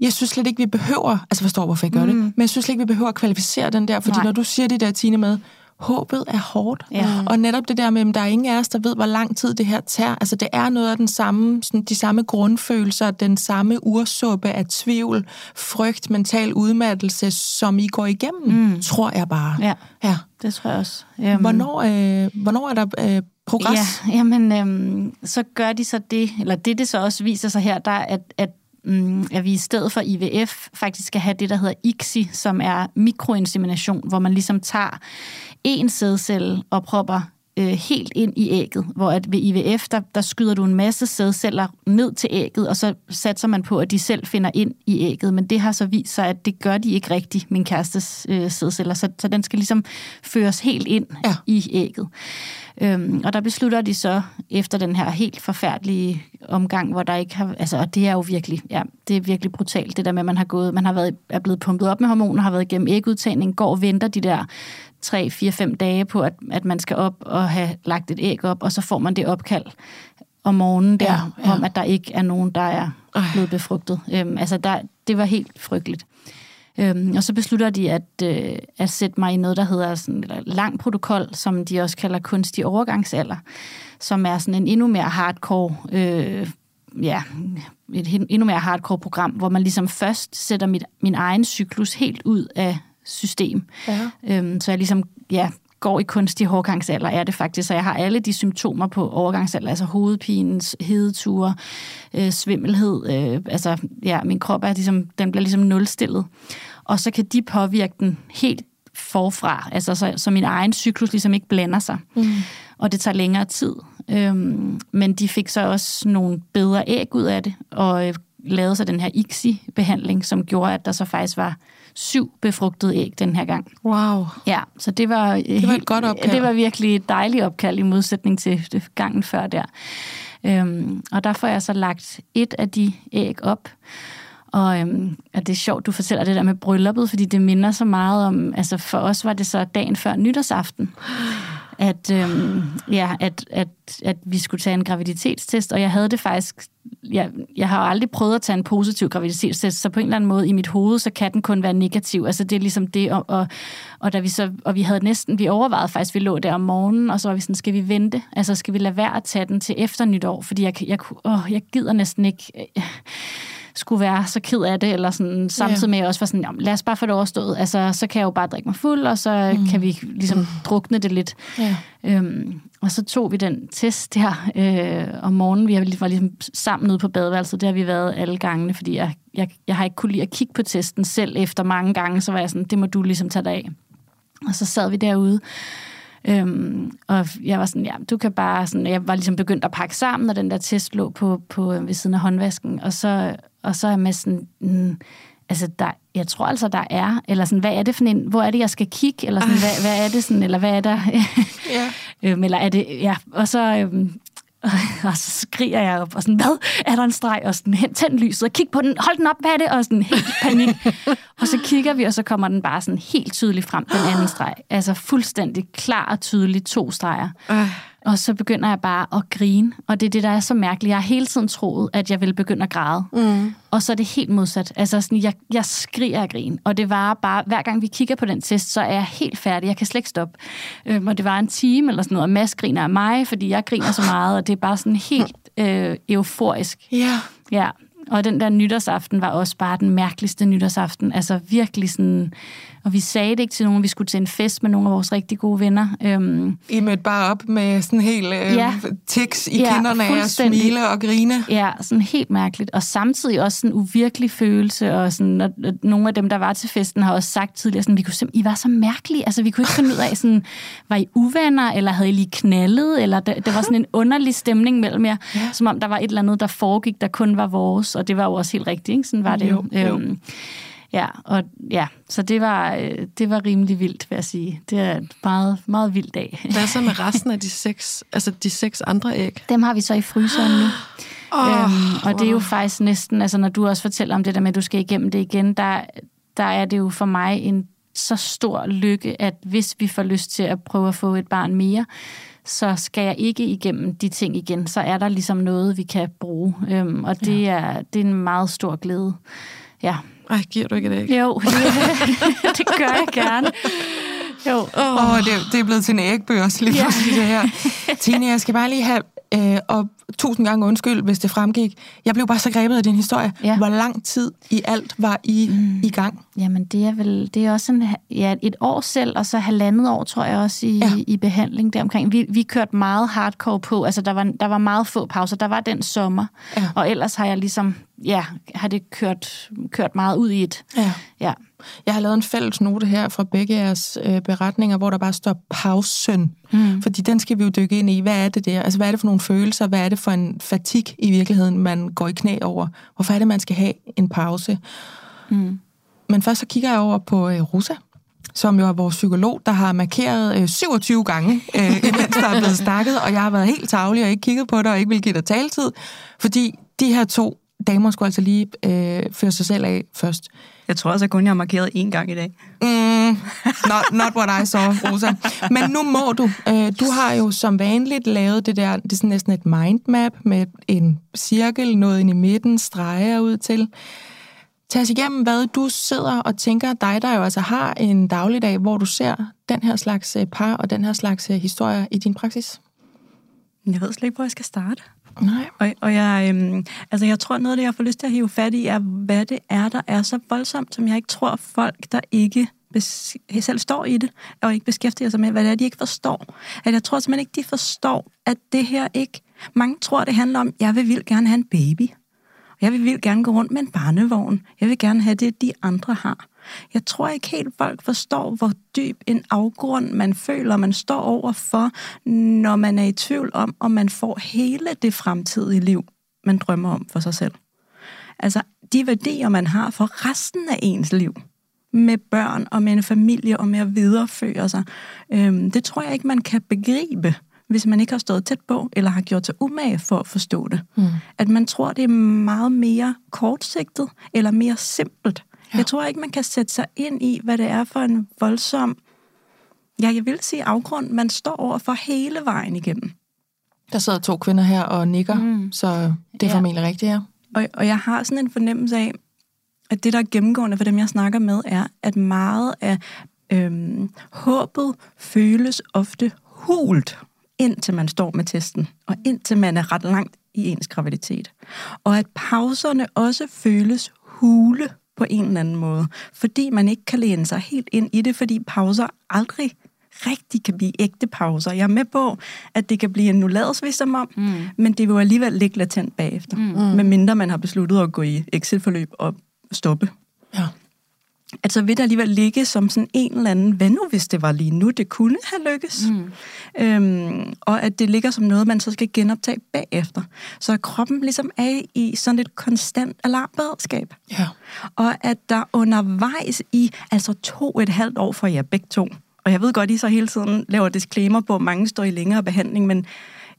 Jeg synes slet ikke, vi behøver, altså forstår, hvorfor jeg gør mm. det, men jeg synes slet ikke, vi behøver at kvalificere den der, fordi Nej. når du siger det der, Tine, med, håbet er hårdt, ja. og netop det der med, at der er ingen af os, der ved, hvor lang tid det her tager, altså det er noget af den samme, sådan, de samme grundfølelser, den samme ursuppe af tvivl, frygt, mental udmattelse, som I går igennem, mm. tror jeg bare. Ja, ja. det tror jeg også. Um... Hvornår, øh, hvornår er der... Øh, Progress. Ja, jamen, øhm, så gør de så det, eller det, det så også viser sig her, der, at, at, mm, at vi i stedet for I V F faktisk skal have det, der hedder I C S I, som er mikroinsemination, hvor man ligesom tager en sædcelle og propper øh, helt ind i ægget, hvor at ved I V F, der, der skyder du en masse sædceller ned til ægget, og så satser man på, at de selv finder ind i ægget, men det har så vist sig, at det gør de ikke rigtigt, min kærestes øh, sædceller, så, så den skal ligesom føres helt ind ja. i ægget. Øhm, og der beslutter de så efter den her helt forfærdelige omgang, hvor der ikke har, altså, og det er jo virkelig, ja, det er virkelig brutalt, det der med, at man har gået, man har været, er blevet pumpet op med hormoner, har været igennem ægudtagning, går og venter de der tre, fire, fem dage på, at, at man skal op og have lagt et æg op, og så får man det opkald om morgenen der, ja, ja. om at der ikke er nogen, der er blevet befrugtet. Øhm, altså, der, det var helt frygteligt. Øhm, og så beslutter de at, øh, at sætte mig i noget, der hedder sådan en lang protokol, som de også kalder kunstig overgangsalder, som er sådan en endnu mere hardcore øh, ja, et endnu mere hardcore program, hvor man ligesom først sætter mit, min egen cyklus helt ud af system. Ja. Øhm, så jeg ligesom, ja, går i kunstig overgangsalder, er det faktisk. Så jeg har alle de symptomer på overgangsalder, altså hovedpine, hedeture, øh, svimmelhed. Øh, altså, ja, min krop er ligesom, den bliver ligesom nulstillet. Og så kan de påvirke den helt forfra, altså så, så min egen cyklus ligesom ikke blander sig. Mm. Og det tager længere tid. Øhm, men de fik så også nogle bedre æg ud af det, og øh, lavede så den her I C S I-behandling, som gjorde, at der så faktisk var syv befrugtede æg den her gang. Wow. Ja, så det var, det var helt, et godt opkald. Det var virkelig et dejligt opkald i modsætning til gangen før der. Øhm, og der får jeg så lagt et af de æg op. Og øhm, at det er sjovt, du fortæller det der med brylluppet, fordi det minder så meget om, altså for os var det så dagen før nytårsaften, at, øhm, ja, at, at, at vi skulle tage en graviditetstest, og jeg havde det faktisk, jeg, jeg har aldrig prøvet at tage en positiv graviditetstest, så på en eller anden måde i mit hoved, så kan den kun være negativ, altså det er ligesom det, og, og, og da vi så, og vi havde næsten, vi overvejede faktisk, vi lå der om morgenen, og så var vi sådan, skal vi vente, altså skal vi lade være at tage den til efter nytår, fordi jeg, jeg, åh, jeg gider næsten ikke... skulle være så ked af det, eller sådan, samtidig med, at jeg også var sådan, lad os bare få det overstået, altså, så kan jeg jo bare drikke mig fuld, og så mm. kan vi ligesom drukne det lidt. Yeah. Øhm, og så tog vi den test der øh, om morgenen, vi var ligesom sammen ude på badeværelset, det har vi været alle gangene, fordi jeg, jeg, jeg har ikke kunne lide at kigge på testen selv efter mange gange, så var jeg sådan, det må du ligesom tage dig af. Og så sad vi derude, Øhm, og jeg var sådan, ja, du kan bare sådan, jeg var ligesom begyndt at pakke sammen, og den der test lå på, på ved siden af håndvasken, og så, og så er jeg med sådan, mm, altså der, jeg tror altså, der er, eller sådan, hvad er det for en, hvor er det, jeg skal kigge, eller sådan, hvad, hvad er det sådan, eller hvad er der, yeah. øhm, eller er det, ja, og så... Øhm, og så skriger jeg op, og sådan, hvad? Er der en streg? Og sådan, tænd lyset, og kig på den, hold den op, hvad er det? Og sådan, helt panik. Og så kigger vi, og så kommer den bare sådan helt tydeligt frem, den anden streg. Altså fuldstændig klar og tydelig to streger. Øh. Og så begynder jeg bare at grine, og det er det, der er så mærkeligt. Jeg har hele tiden troet, at jeg ville begynde at græde. Mm. Og så er det helt modsat. Altså sådan, jeg, jeg skriger og griner, og det var bare, hver gang vi kigger på den test, så er jeg helt færdig. Jeg kan slet ikke stoppe. Øhm, og det var en time eller sådan noget, og Mads griner af mig, fordi jeg griner så meget, og det er bare sådan helt øh, euforisk. Yeah. Ja. Og den der nytårsaften var også bare den mærkeligste nytårsaften. Altså virkelig sådan... Og vi sagde det ikke til nogen, vi skulle til en fest med nogle af vores rigtig gode venner. Øhm, I mødte bare op med sådan helt øh, ja, tics i ja, kinderne og smile og grine. Ja, sådan helt mærkeligt. Og samtidig også sådan en uvirkelig følelse. Og sådan, og nogle af dem, der var til festen, har også sagt tidligere, sådan, vi kunne simpelthen, I var så mærkelige. Altså, vi kunne ikke finde ud af, sådan, var I uvenner, eller havde I lige knaldet? Eller det, det var sådan en underlig stemning mellem jer, ja. Som om der var et eller andet, der foregik, der kun var vores. Og det var jo også helt rigtigt, ikke? Sådan var det jo. jo. Øhm, Ja, og ja, så det var, det var rimelig vildt, vil jeg sige. Det er en meget, meget vild dag. Hvad så med resten af de seks, altså de seks andre æg? Dem har vi så i fryseren nu. Oh, øhm, og det er jo faktisk næsten, altså når du også fortæller om det der med, at du skal igennem det igen, der, der er det jo for mig en så stor lykke, at hvis vi får lyst til at prøve at få et barn mere, så skal jeg ikke igennem de ting igen. Så er der ligesom noget, vi kan bruge. Øhm, og det, ja. er, det er en meget stor glæde. Ja. Ej, giver du ikke det, ikke? Jo, det, det gør jeg gerne. Jo. Åh, oh, det, det er blevet til en ægbø også lige pludselig, ja. Det her. Tine, jeg skal bare lige have, øh, og tusind gange undskyld, hvis det fremgik. Jeg blev bare så grebet af din historie. Ja. Hvor lang tid i alt var I mm. i gang? Jamen, det er vel, det er også en, ja, et år selv, og så halvandet år, tror jeg også, i, ja. i behandling deromkring. Vi, vi kørte meget hardcore på, altså der var, der var meget få pauser. Der var den sommer, ja. Og ellers har jeg ligesom... Ja, har det kørt, kørt meget ud i et. Ja. ja. Jeg har lavet en fælles note her fra begge jeres øh, beretninger, hvor der bare står pausen. Mm. Fordi den skal vi jo dykke ind i. Hvad er det der? Altså, hvad er det for nogle følelser? Hvad er det for en fatigue i virkeligheden, man går i knæ over? Hvorfor er det, man skal have en pause? Mm. Men først så kigger jeg over på øh, Rosa, som jo er vores psykolog, der har markeret øh, syvogtyve gange, øh, imens der er blevet snakket, og jeg har været helt tarvelig og ikke kigget på dig og ikke vil give dig taletid, fordi de her to damer skulle altså lige øh, føre sig selv af først. Jeg tror også, at kun jeg har markeret én gang i dag. Mm, not, not what I saw, Rosa. Men nu må du. Øh, du har jo som vanligt lavet det der, det er sådan næsten et mindmap med en cirkel, noget ind i midten, streger ud til. Tag os igennem, hvad du sidder og tænker, dig der jo altså har en dagligdag, hvor du ser den her slags par og den her slags historier i din praksis. Jeg ved slet ikke, hvor jeg skal starte. Nej. Og, og jeg, øhm, altså jeg tror, noget af det, jeg får lyst til at hive fat i, er, hvad det er, der er så voldsomt, som jeg ikke tror, folk, der ikke bes- selv står i det, og ikke beskæftiger sig med, hvad det er, de ikke forstår. At jeg tror simpelthen ikke, de forstår, at det her ikke... Mange tror, det handler om, jeg vil vildt gerne have en baby. Jeg vil vildt gerne gå rundt med en barnevogn. Jeg vil gerne have det, de andre har. Jeg tror ikke helt, folk forstår, hvor dyb en afgrund man føler, man står over for, når man er i tvivl om, om man får hele det fremtidige liv, man drømmer om for sig selv. Altså, de værdier, man har for resten af ens liv, med børn og med en familie og med at videreføre sig, øhm, det tror jeg ikke, man kan begribe, hvis man ikke har stået tæt på, eller har gjort sig umage for at forstå det. Mm. At man tror, det er meget mere kortsigtet, eller mere simpelt. Ja. Jeg tror ikke, man kan sætte sig ind i, hvad det er for en voldsom, ja, jeg vil sige afgrund, man står over for hele vejen igennem. Der sidder to kvinder her og nikker, mm. så det er formentlig rigtigt, ja. Og, og jeg har sådan en fornemmelse af, at det, der er gennemgående for dem, jeg snakker med, er, at meget af øhm, håbet føles ofte hult, indtil man står med testen, og indtil man er ret langt i ens graviditet. Og at pauserne også føles hule på en eller anden måde, fordi man ikke kan læne sig helt ind i det, fordi pauser aldrig rigtig kan blive ægte pauser. Jeg er med på, at det kan blive en nulladesvisdom om, mm. men det vil jo alligevel ligge latent bagefter, mm. medmindre man har besluttet at gå i exitforløb og stoppe. Ja. At så vil der alligevel ligge som sådan en eller anden, hvad nu hvis det var lige nu, det kunne have lykkes. Mm. Øhm, og at det ligger som noget, man så skal genoptage bagefter. Så kroppen ligesom er i sådan et konstant alarmberedskab. Ja. Og at der undervejs i, altså to et halvt år for jer begge to, og jeg ved godt, I så hele tiden laver disclaimer på, at mange står i længere behandling, men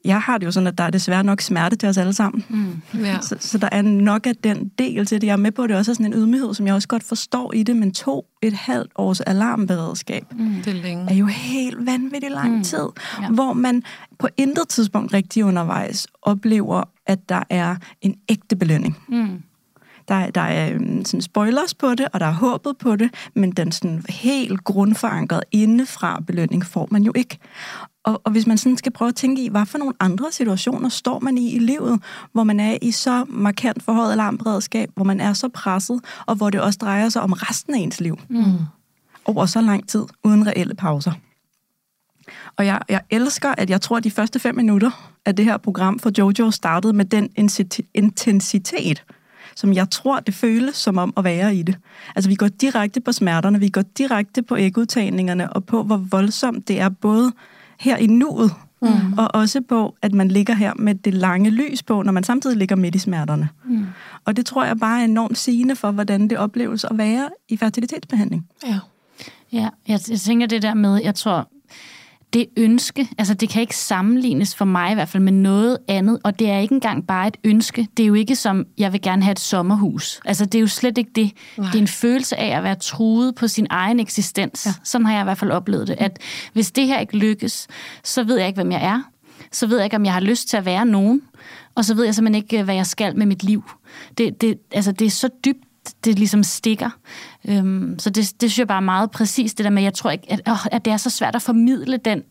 jeg har det jo sådan, at der er desværre nok smerte til os alle sammen. Mm, yeah. så, så der er nok af den del til det. Jeg er med på, det også er sådan en ydmyghed, som jeg også godt forstår i det, men to et halvt års alarmberedskab mm, det er, er jo helt vanvittig lang mm. tid, yeah. hvor man på intet tidspunkt rigtig undervejs oplever, at der er en ægte belønning. Mm. Der, der er sådan spoilers på det, og der er håbet på det, men den sådan helt grundforankret indefra belønning får man jo ikke. Og, og hvis man sådan skal prøve at tænke i, hvad for nogle andre situationer står man i i livet, hvor man er i så markant forhøjet alarmberedskab, hvor man er så presset, og hvor det også drejer sig om resten af ens liv. Mm. Over så lang tid, uden reelle pauser. Og jeg, jeg elsker, at jeg tror, at de første fem minutter af det her program for JoJo startede med den intensitet, som jeg tror, det føles som om at være i det. Altså, vi går direkte på smerterne, vi går direkte på ægudtagningerne, og på, hvor voldsomt det er både her i nuet, mm. og også på, at man ligger her med det lange lys på, når man samtidig ligger midt i smerterne. Mm. Og det tror jeg bare er enormt sigende for, hvordan det opleves at være i fertilitetsbehandling. Ja, ja jeg, jeg tænker det der med, jeg tror... Det ønske, altså det kan ikke sammenlignes for mig i hvert fald med noget andet, og det er ikke engang bare et ønske. Det er jo ikke som, jeg vil gerne have et sommerhus. Altså det er jo slet ikke det. Nej. Det er en følelse af at være truet på sin egen eksistens. Ja. Sådan har jeg i hvert fald oplevet det, at hvis det her ikke lykkes, så ved jeg ikke, hvem jeg er. Så ved jeg ikke, om jeg har lyst til at være nogen, og så ved jeg simpelthen ikke, hvad jeg skal med mit liv. Det, det, altså det er så dybt, det ligesom stikker. Øhm, så det, det synes jeg bare er meget præcist, det der med, jeg tror ikke, at, åh, at det er så svært at formidle den,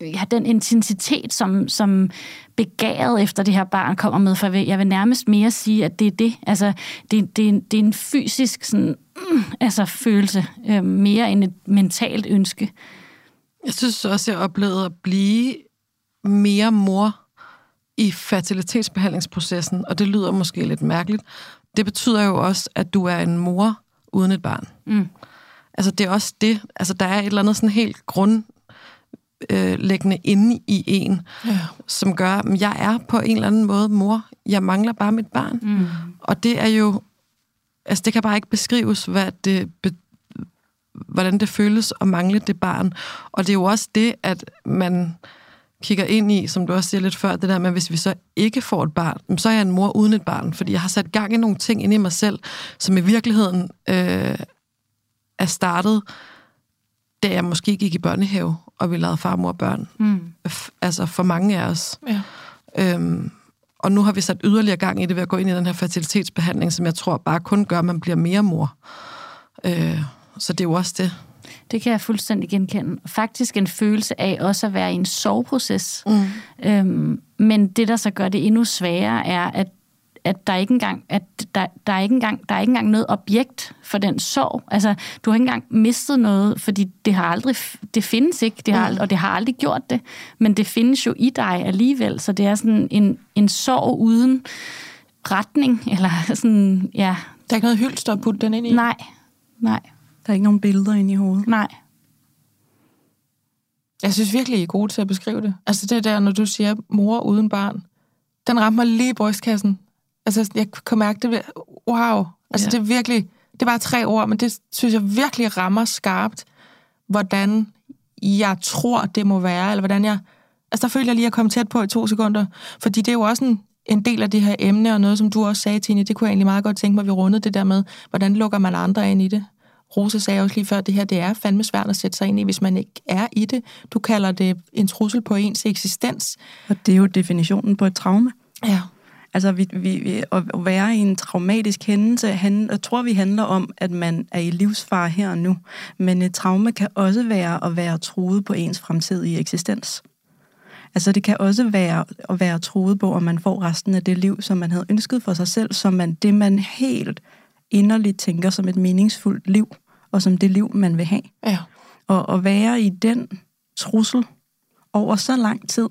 ja, den intensitet, som, som begæret efter det her barn kommer med, for jeg vil nærmest mere sige, at det er det. Altså, det, det, er, en, det er en fysisk sådan, mm, altså, følelse, øh, mere end et mentalt ønske. Jeg synes også, jeg oplevede at blive mere mor i fertilitetsbehandlingsprocessen, og det lyder måske lidt mærkeligt. Det betyder jo også, at du er en mor uden et barn. Mm. Altså, det er også det. Altså, der er et eller andet sådan helt grundlæggende øh, inde i en, ja. Som gør, at jeg er på en eller anden måde mor. Jeg mangler bare mit barn. Mm. Og det er jo... Altså, det kan bare ikke beskrives, hvad det be, hvordan det føles at mangle det barn. Og det er jo også det, at man... kigger ind i, som du også siger lidt før, det der med, hvis vi så ikke får et barn, så er jeg en mor uden et barn, fordi jeg har sat gang i nogle ting inde i mig selv, som i virkeligheden øh, er startet, da jeg måske gik i børnehave, og vi lavede far, mor og børn. Mm. F- altså for mange af os. Ja. Øhm, og nu har vi sat yderligere gang i det ved at gå ind i den her fertilitetsbehandling, som jeg tror bare kun gør, at man bliver mere mor. Øh, så det er jo også det. Det kan jeg fuldstændig genkende. Faktisk en følelse af også at være i en soveproces. Mm. Øhm, men det, der så gør det endnu sværere, er, at, at der ikke engang, at der, der er ikke engang, der er ikke engang noget objekt for den sorg. Altså, du har ikke engang mistet noget, fordi det har aldrig, det findes ikke, det har, mm. og det har aldrig gjort det. Men det findes jo i dig alligevel, så det er sådan en, en sorg uden retning, eller sådan, ja. Der er ikke noget hylster at putte den ind i? Nej, nej. Der er ikke nogen billeder inde i hovedet? Nej. Jeg synes virkelig, I er gode til at beskrive det. Altså det der, når du siger mor uden barn, den ramte mig lige i brystkassen. Altså jeg kan mærke det. Wow. Altså ja. Det er virkelig, det er bare tre ord, men det synes jeg virkelig rammer skarpt, hvordan jeg tror, det må være, eller hvordan jeg... Altså der føler jeg lige, at jeg kom tæt på i to sekunder, fordi det er jo også en... en del af det her emne, og noget, som du også sagde, Tine, det kunne jeg egentlig meget godt tænke mig, at vi rundede det der med, hvordan lukker man andre ind i det? Rosa sagde også lige før, at det her, det er fandme svært at sætte sig ind i, hvis man ikke er i det. Du kalder det en trussel på ens eksistens. Og det er jo definitionen på et traume. Ja. Altså, vi, vi, at være i en traumatisk hændelse, han, jeg tror, vi handler om, at man er i livsfare her og nu. Men et traume kan også være at være truet på ens fremtidige eksistens. Altså det kan også være at være truet på, om man får resten af det liv, som man havde ønsket for sig selv, som man, det man helt inderligt tænker som et meningsfuldt liv, og som det liv, man vil have. Ja. Og at være i den trussel over så lang tid,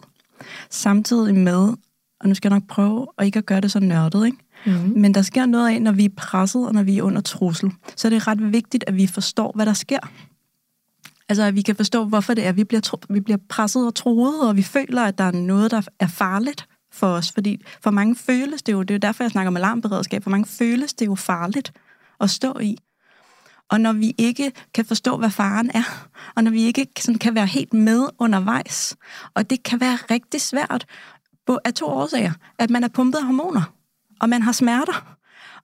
samtidig med, og nu skal jeg nok prøve at ikke at gøre det så nørdet, ikke? Mm-hmm. Men der sker noget af, når vi er presset, og når vi er under trussel. Så det er ret vigtigt, at vi forstår, hvad der sker. Altså, at vi kan forstå, hvorfor det er, vi bliver, tru- vi bliver presset og truet, og vi føler, at der er noget, der er farligt for os. Fordi for mange føles det jo, det er jo derfor, jeg snakker om alarmberedskab, for mange føles det jo farligt at stå i. Og når vi ikke kan forstå, hvad faren er, og når vi ikke sådan kan være helt med undervejs, og det kan være rigtig svært af to årsager, at man er pumpet af hormoner, og man har smerter,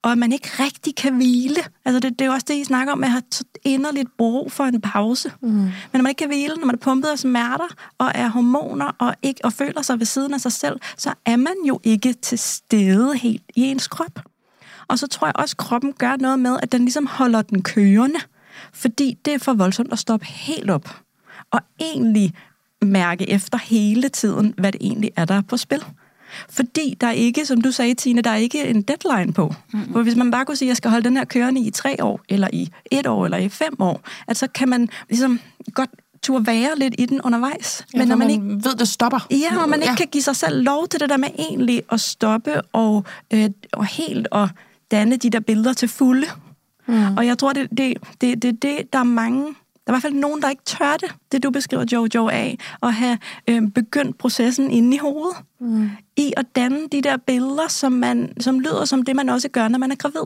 og at man ikke rigtig kan hvile. Altså det, det er jo også det, I snakker om, at jeg har inderligt brug for en pause. Mm. Men når man ikke kan hvile, når man er pumpet af smerter, og er hormoner, og, ikke, og føler sig ved siden af sig selv, så er man jo ikke til stede helt i ens krop. Og så tror jeg også, at kroppen gør noget med, at den ligesom holder den kørende, fordi det er for voldsomt at stoppe helt op, og egentlig mærke efter hele tiden, hvad det egentlig er, der er på spil. Fordi der er ikke, som du sagde, Tine, der er ikke en deadline på. Mm-hmm. For hvis man bare kunne sige, at jeg skal holde den her kørende i tre år, eller i et år, eller i fem år, at så kan man ligesom godt turde være lidt i den undervejs. Ja, men når man, man ikke ved, det stopper. Ja, og man ja. ikke kan give sig selv lov til det der med egentlig at stoppe og, øh, og helt og danne de der billeder til fulde. Mm. Og jeg tror, det er det, det, det, det, der er mange... Der er i hvert fald nogen, der ikke tør det, det du beskriver, JoJo, af at have øh, begyndt processen inde i hovedet. Mm. I at danne de der billeder, som, man, som lyder som det, man også gør, når man er gravid.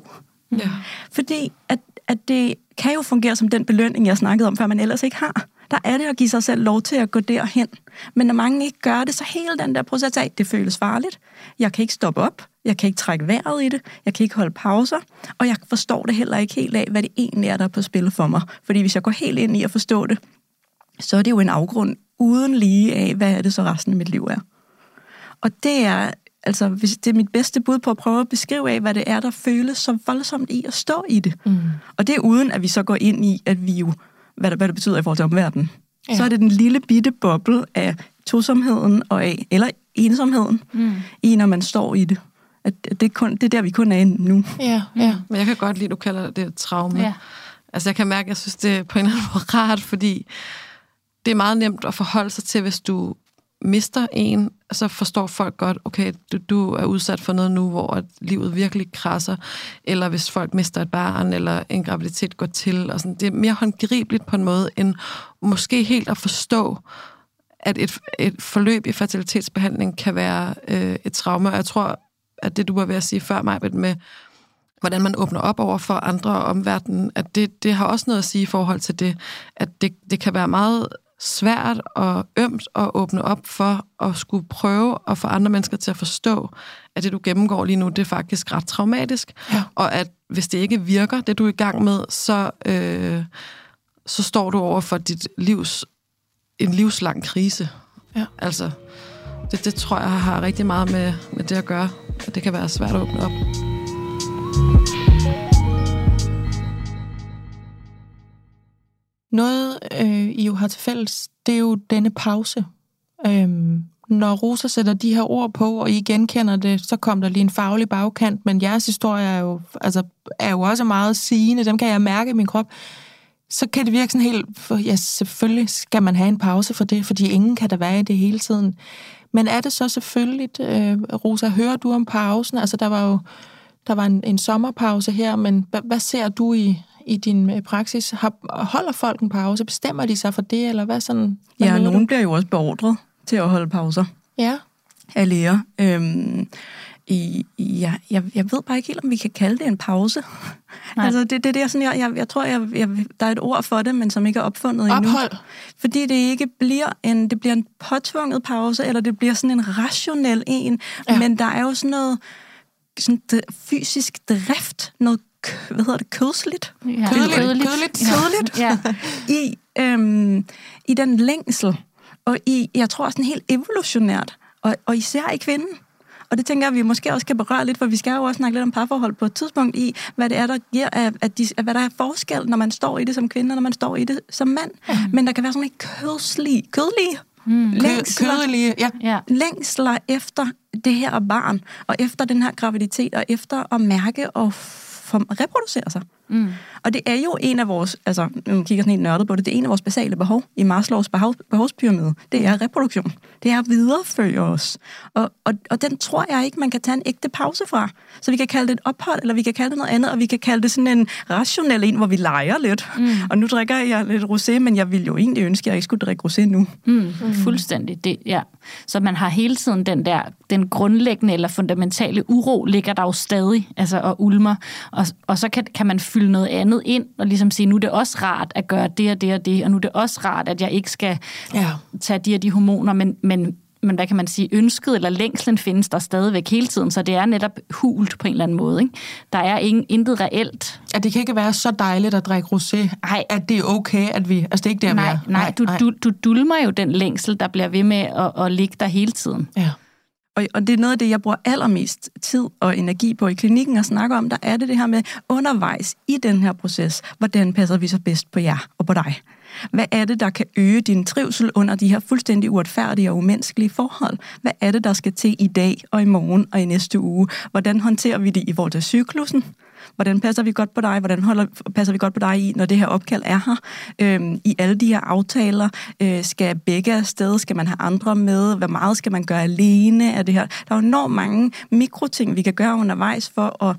Yeah. Fordi at, at det kan jo fungere som den belønning, jeg snakkede om, før man ellers ikke har. Der er det at give sig selv lov til at gå derhen. Men når mange ikke gør det, så hele den der proces af, det føles farligt. Jeg kan ikke stoppe op. Jeg kan ikke trække vejret i det. Jeg kan ikke holde pauser. Og jeg forstår det heller ikke helt af, hvad det egentlig er, der er på spil for mig. Fordi hvis jeg går helt ind i at forstå det, så er det jo en afgrund uden lige af, hvad er det så resten af mit liv er. Og det er, altså, det er mit bedste bud på at prøve at beskrive af, hvad det er, der føles så voldsomt i at stå i det. Mm. Og det er uden, at vi så går ind i, at vi jo, hvad det, hvad det betyder i forhold til omverdenen. Ja. Så er det den lille bitte boble af tosomheden og af, eller ensomheden, mm. i når man står i det. At det, er kun, det er der, vi kun er inde nu. Ja, ja, men jeg kan godt lide, du kalder det traume. Ja. Altså jeg kan mærke, at jeg synes, det er på en eller anden måde rart, fordi det er meget nemt at forholde sig til, hvis du mister en, så forstår folk godt, okay, du, du er udsat for noget nu, hvor livet virkelig krasser, eller hvis folk mister et barn, eller en graviditet går til, og sådan. Det er mere håndgribeligt på en måde, end måske helt at forstå, at et, et forløb i fertilitetsbehandling kan være øh, et traume. Og jeg tror, at det, du var ved at sige før, Majbet, med hvordan man åbner op over for andre og omverdenen, at det, det har også noget at sige i forhold til det, at det, det kan være meget svært og ømt at åbne op for at skulle prøve at få andre mennesker til at forstå, at det, du gennemgår lige nu, det er faktisk ret traumatisk, ja. Og at hvis det ikke virker, det du er i gang med, så, øh, så står du over for dit livs, en livslang krise. Ja. Altså, det, det tror jeg har rigtig meget med, med det at gøre, og det kan være svært at åbne op. Noget, øh, I jo har til fælles, det er jo denne pause. Øhm, når Rosa sætter de her ord på, og I genkender det, så kom der lige en faglig bagkant, men jeres historie er jo, altså, er jo også meget sigende, dem kan jeg mærke i min krop. Så kan det virke sådan helt, for, ja, selvfølgelig skal man have en pause for det, fordi ingen kan der være i det hele tiden. Men er det så selvfølgelig, øh, Rosa, hører du om pausen? Altså, der var jo der var en, en sommerpause her, men h- hvad ser du i... i din praksis? Har, holder folk en pause? Bestemmer de sig for det, eller hvad sådan? Hvad ja, nogen du? bliver jo også beordret til at holde pauser. Ja. Af læger. Øhm, i, ja, jeg, jeg ved bare ikke helt, om vi kan kalde det en pause. Altså, det, det, det er sådan, jeg, jeg, jeg tror, jeg, jeg, der er et ord for det, men som ikke er opfundet Ophold. endnu. Ophold. Fordi det ikke bliver en, det bliver en påtvunget pause, eller det bliver sådan en rationel en, ja. Men der er jo sådan noget sådan fysisk drift, noget hvad hedder det, kødsligt? Ja. Kødeligt. Kødeligt. Kødeligt. Kødeligt. Ja. I, øhm, I den længsel, og i, jeg tror sådan helt evolutionært, og, og især i kvinden. Og det tænker jeg, vi måske også kan berøre lidt, for vi skal jo også snakke lidt om parforhold på et tidspunkt i, hvad det er, der giver, at, at de, at hvad der er forskel, når man står i det som kvinde, og når man står i det som mand. Mm. Men der kan være sådan en kødslig, kødlig, mm. længsler, kødelige, ja. Ja. længsler efter det her barn, og efter den her graviditet, og efter at mærke og reproducerer sig. Mm. Og det er jo en af vores, altså, man kigger sådan helt nørdet på det, det er en af vores basale behov i Maslows behov, behovspyramide. Det er reproduktion. Det er at videreføre os. Og, og, og den tror jeg ikke, man kan tage en ægte pause fra. Så vi kan kalde det et ophold, eller vi kan kalde det noget andet, og vi kan kalde det sådan en rationel en, hvor vi leger lidt. Mm. Og nu drikker jeg lidt rosé, men jeg ville jo egentlig ønske, at jeg ikke skulle drikke rosé nu. Mm. Mm. Fuldstændig, det, ja. Så man har hele tiden den der, den grundlæggende eller fundamentale uro, ligger der jo stadig, altså, og ulmer. Og, og så kan, kan man fylde noget andet ind, og ligesom sige, nu er det også rart at gøre det og det og det, og nu er det også rart, at jeg ikke skal ja. tage de og de hormoner, men, men, men hvad kan man sige, ønsket eller længslen findes der stadigvæk hele tiden, så det er netop hult på en eller anden måde. Ikke? Der er ingen, intet reelt. Ja, det kan ikke være så dejligt at drikke rosé, nej, at det er okay, at vi... Altså, det er ikke der, nej, vi er. Nej, nej, du, nej. Du, du dulmer jo den længsel, der bliver ved med at, at ligge der hele tiden. Ja. Og det er noget af det, jeg bruger allermest tid og energi på i klinikken at snakke om, der er det det her med undervejs i den her proces, hvordan passer vi så bedst på jer og på dig? Hvad er det, der kan øge din trivsel under de her fuldstændig uretfærdige og umenneskelige forhold? Hvad er det, der skal til i dag og i morgen og i næste uge? Hvordan håndterer vi det i vores cyklusen? Hvordan passer vi godt på dig? Hvordan holder, passer vi godt på dig i, når det her opkald er her? Øhm, I alle de her aftaler, øh, skal begge afsted? Skal man have andre med? Hvor meget skal man gøre alene af det her? Der er jo enormt mange mikroting, vi kan gøre undervejs for at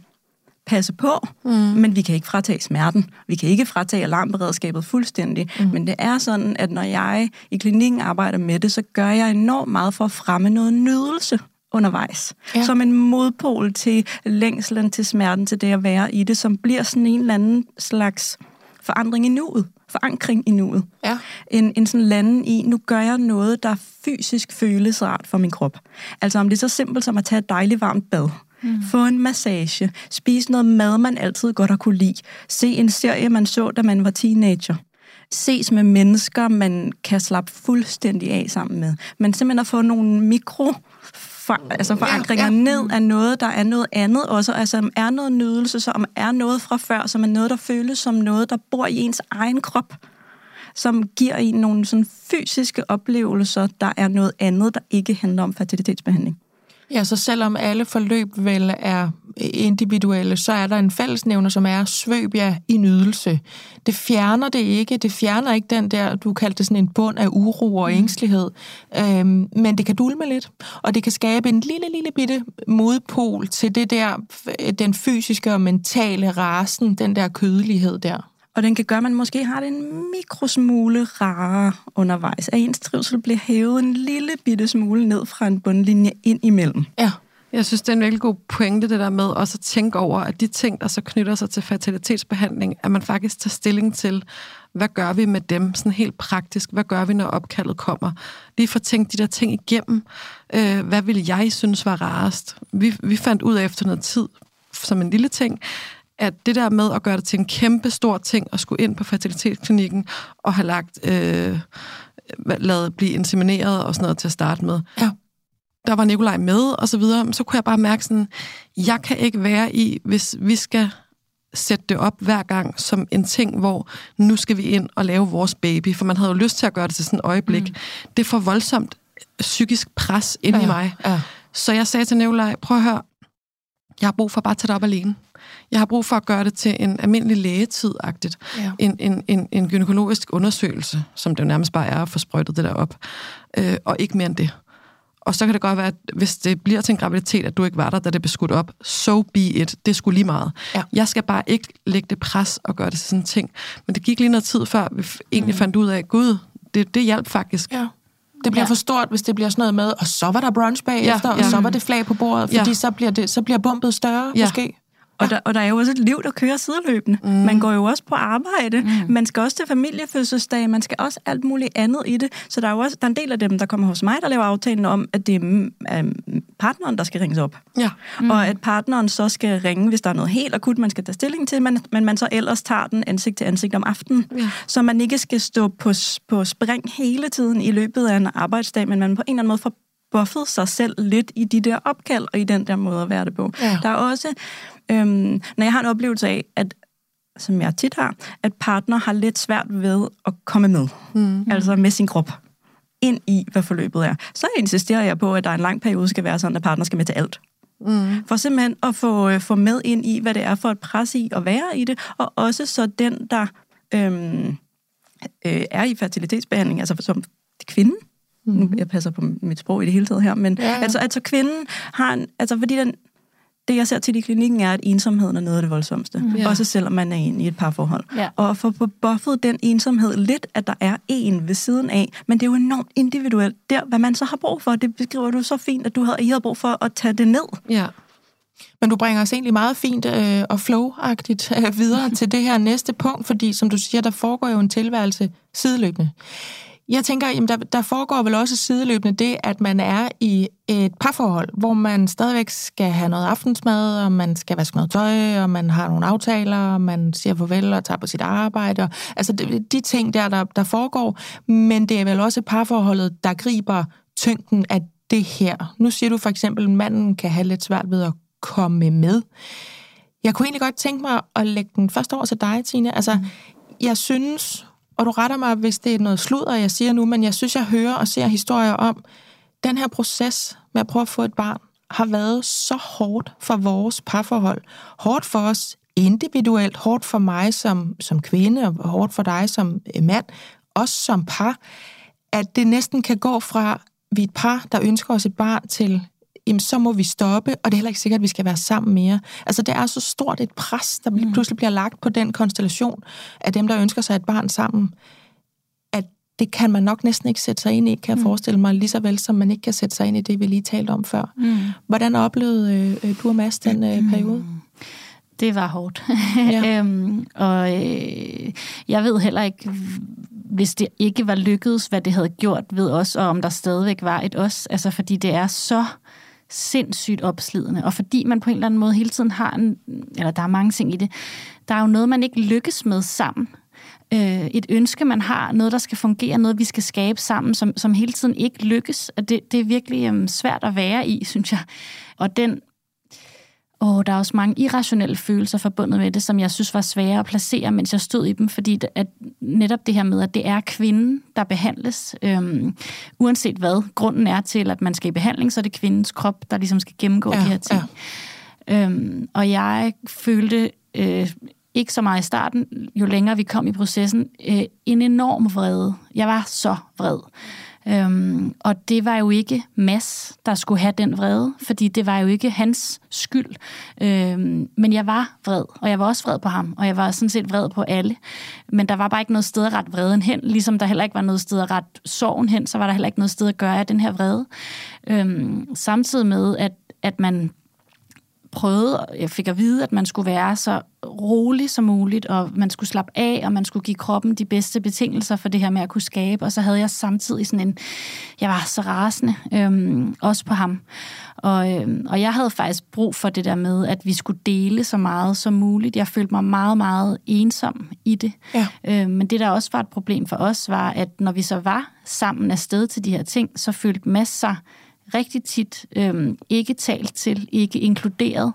passe på, mm. men vi kan ikke fratage smerten. Vi kan ikke fratage alarmberedskabet fuldstændig. Mm. Men det er sådan, at når jeg i klinikken arbejder med det, så gør jeg enormt meget for at fremme noget nydelse undervejs. Ja. Som en modpol til længslen, til smerten, til det at være i det, som bliver sådan en eller anden slags forandring i nuet. Forankring i nuet. Ja. En, en sådan lande i, nu gør jeg noget, der fysisk føles rart for min krop. Altså om det er så simpelt som at tage et dejligt varmt bad. Mm. Få en massage. Spise noget mad, man altid godt har kunne lide. Se en serie, man så, da man var teenager. Ses med mennesker, man kan slappe fuldstændig af sammen med. Men simpelthen at få nogle mikro... For, altså forankringer ja, ja. ned af noget, der er noget andet også, altså er noget nydelse, som er noget fra før, som er noget, der føles som noget, der bor i ens egen krop, som giver en nogle sådan fysiske oplevelser, der er noget andet, der ikke handler om fertilitetsbehandling. Ja, så selvom alle forløb vel er individuelle, så er der en fællesnævner, som er svøb jer i nydelse. Det fjerner det ikke. Det fjerner ikke den der, du kaldte det sådan en bund af uro og ængstelighed. Øhm, men det kan dulme lidt, og det kan skabe en lille, lille bitte modpol til det der, den fysiske og mentale rasen, den der kødelighed der. Og den kan gøre, at man måske har det en mikrosmule rarere undervejs. At ens trivsel bliver hævet en lille bitte smule ned fra en bundlinje ind imellem. Ja. Jeg synes, det er en virkelig god pointe, det der med også at tænke over, at de ting, der så knytter sig til fertilitetsbehandling, at man faktisk tager stilling til, hvad gør vi med dem sådan helt praktisk? Hvad gør vi, når opkaldet kommer? Lige for at tænke de der ting igennem. Øh, hvad ville jeg synes var rarest? Vi, vi fandt ud af efter noget tid, som en lille ting, at det der med at gøre det til en kæmpe stor ting at skulle ind på fertilitetsklinikken og have lagt, øh, lavet blive insemineret og sådan noget til at starte med. Ja. Der var Nikolaj med og så videre, så kunne jeg bare mærke sådan, jeg kan ikke være i, hvis vi skal sætte det op hver gang som en ting, hvor nu skal vi ind og lave vores baby, for man havde jo lyst til at gøre det til sådan et øjeblik. Mm. Det får voldsomt psykisk pres ind ja, i mig. Ja. Så jeg sagde til Nikolaj, prøv at høre, jeg har brug for bare at tage det op alene. Jeg har brug for at gøre det til en almindelig lægetid-agtigt. Ja. En, en, en, en gynækologisk undersøgelse, som det jo nærmest bare er at få sprøjtet det der op. Øh, og ikke mere end det. Og så kan det godt være, at hvis det bliver til en graviditet, at du ikke var der, da det blev skudt op, so be it. Det er sgu lige meget. Ja. Jeg skal bare ikke lægge det pres og gøre det til sådan en ting. Men det gik lige noget tid, før vi f- mm. egentlig fandt ud af, gud, det, det hjalp faktisk. Ja. Det bliver ja. for stort, hvis det bliver sådan noget med, og så var der brunch bagefter, ja, ja. og så var det flag på bordet, fordi ja. så, bliver det, så bliver bumpet større, ja. måske. Og der, og der er jo også et liv, der kører sideløbende. Mm. Man går jo også på arbejde. Mm. Man skal også til familiefødselsdag. Man skal også alt muligt andet i det. Så der er jo også der er en del af dem, der kommer hos mig, der laver aftalen om, at det er partneren, der skal ringes op. Ja. Mm. Og at partneren så skal ringe, hvis der er noget helt akut, man skal tage stilling til, men, men man så ellers tager den ansigt til ansigt om aftenen. Ja. Så man ikke skal stå på, på spring hele tiden i løbet af en arbejdsdag, men man på en eller anden måde får buffet sig selv lidt i de der opkald og i den der måde at være det på. Ja. Der er også... Øhm, når jeg har en oplevelse af, at, som jeg tit har, at partner har lidt svært ved at komme med, mm. altså med sin krop, ind i, hvad forløbet er, så insisterer jeg på, at der en lang periode skal være sådan, at partner skal med til alt. Mm. For simpelthen at få, øh, få med ind i, hvad det er for et pres i at være i det, og også så den, der øhm, øh, er i fertilitetsbehandling, altså som kvinden, mm. nu, jeg passer på mit sprog i det hele taget her, men ja, ja. Altså, altså kvinden har en, altså fordi den, det, jeg ser til i klinikken, er, at ensomheden er noget af det voldsomste. Mm. Yeah. Også selvom man er en i et parforhold. Yeah. Og at få buffet den ensomhed lidt, at der er en ved siden af. Men det er jo enormt individuelt. Der, hvad man så har brug for, det beskriver du så fint, at du havde, I havde brug for at tage det ned. Ja. Yeah. Men du bringer os egentlig meget fint øh, og flow-agtigt øh, videre til det her næste punkt, fordi som du siger, der foregår jo en tilværelse sideløbende. Jeg tænker, jamen der, der foregår vel også sideløbende det, at man er i et parforhold, hvor man stadigvæk skal have noget aftensmad, og man skal vaske noget tøj, og man har nogle aftaler, og man siger farvel og tager på sit arbejde. Og, altså de, de ting der, der, der foregår, men det er vel også parforholdet, der griber tyngden af det her. Nu siger du for eksempel, at manden kan have lidt svært ved at komme med. Jeg kunne egentlig godt tænke mig at lægge den første over til dig, Tine. Altså, jeg synes... Og du retter mig, hvis det er noget sludder, jeg siger nu, men jeg synes, jeg hører og ser historier om, den her proces med at prøve at få et barn, har været så hårdt for vores parforhold. Hårdt for os individuelt, hårdt for mig som, som kvinde, og hårdt for dig som mand, også som par, at det næsten kan gå fra, vi er et par, der ønsker os et barn, til, jamen, så må vi stoppe, og det er heller ikke sikkert, at vi skal være sammen mere. Altså, det er så stort et pres, der mm. pludselig bliver lagt på den konstellation af dem, der ønsker sig et barn sammen, at det kan man nok næsten ikke sætte sig ind i, kan jeg mm. forestille mig, lige så vel som man ikke kan sætte sig ind i det, vi lige talte om før. Mm. Hvordan oplevede øh, du og Mads den øh, periode? Mm. Det var hårdt. Ja. øhm, og øh, jeg ved heller ikke... hvis det ikke var lykkedes, hvad det havde gjort ved os, og om der stadigvæk var et os. Altså, fordi det er så sindssygt opslidende, og fordi man på en eller anden måde hele tiden har en... Eller der er mange ting i det. Der er jo noget, man ikke lykkes med sammen. Øh, et ønske, man har, noget, der skal fungere, noget, vi skal skabe sammen, som, som hele tiden ikke lykkes. Og det, det er virkelig um, svært at være i, synes jeg. Og den... Og der er også mange irrationelle følelser forbundet med det, som jeg synes var svære at placere, mens jeg stod i dem, fordi at netop det her med, at det er kvinden, der behandles, øhm, uanset hvad grunden er til, at man skal i behandling, så er det kvindens krop, der ligesom skal gennemgå ja, de her ting. Ja. Øhm, og jeg følte, øh, ikke så meget i starten, jo længere vi kom i processen, øh, en enorm vrede. Jeg var så vred. Øhm, og det var jo ikke Mads, der skulle have den vrede, fordi det var jo ikke hans skyld. Øhm, men jeg var vred, og jeg var også vred på ham, og jeg var sådan set vred på alle. Men der var bare ikke noget sted at rette vreden hen, ligesom der heller ikke var noget sted at rette sorgen hen, så var der heller ikke noget sted at gøre af den her vrede. Øhm, samtidig med, at, at man... prøvede, jeg fik at vide, at man skulle være så rolig som muligt, og man skulle slappe af, og man skulle give kroppen de bedste betingelser for det her med at kunne skabe, og så havde jeg samtidig sådan en, jeg var så rasende, øhm, også på ham. Og, øhm, og jeg havde faktisk brug for det der med, at vi skulle dele så meget som muligt. Jeg følte mig meget, meget ensom i det. Ja. Øhm, men det, der også var et problem for os, var, at når vi så var sammen afsted til de her ting, så følte Mads sig rigtig tit øhm, ikke talt til, ikke inkluderet,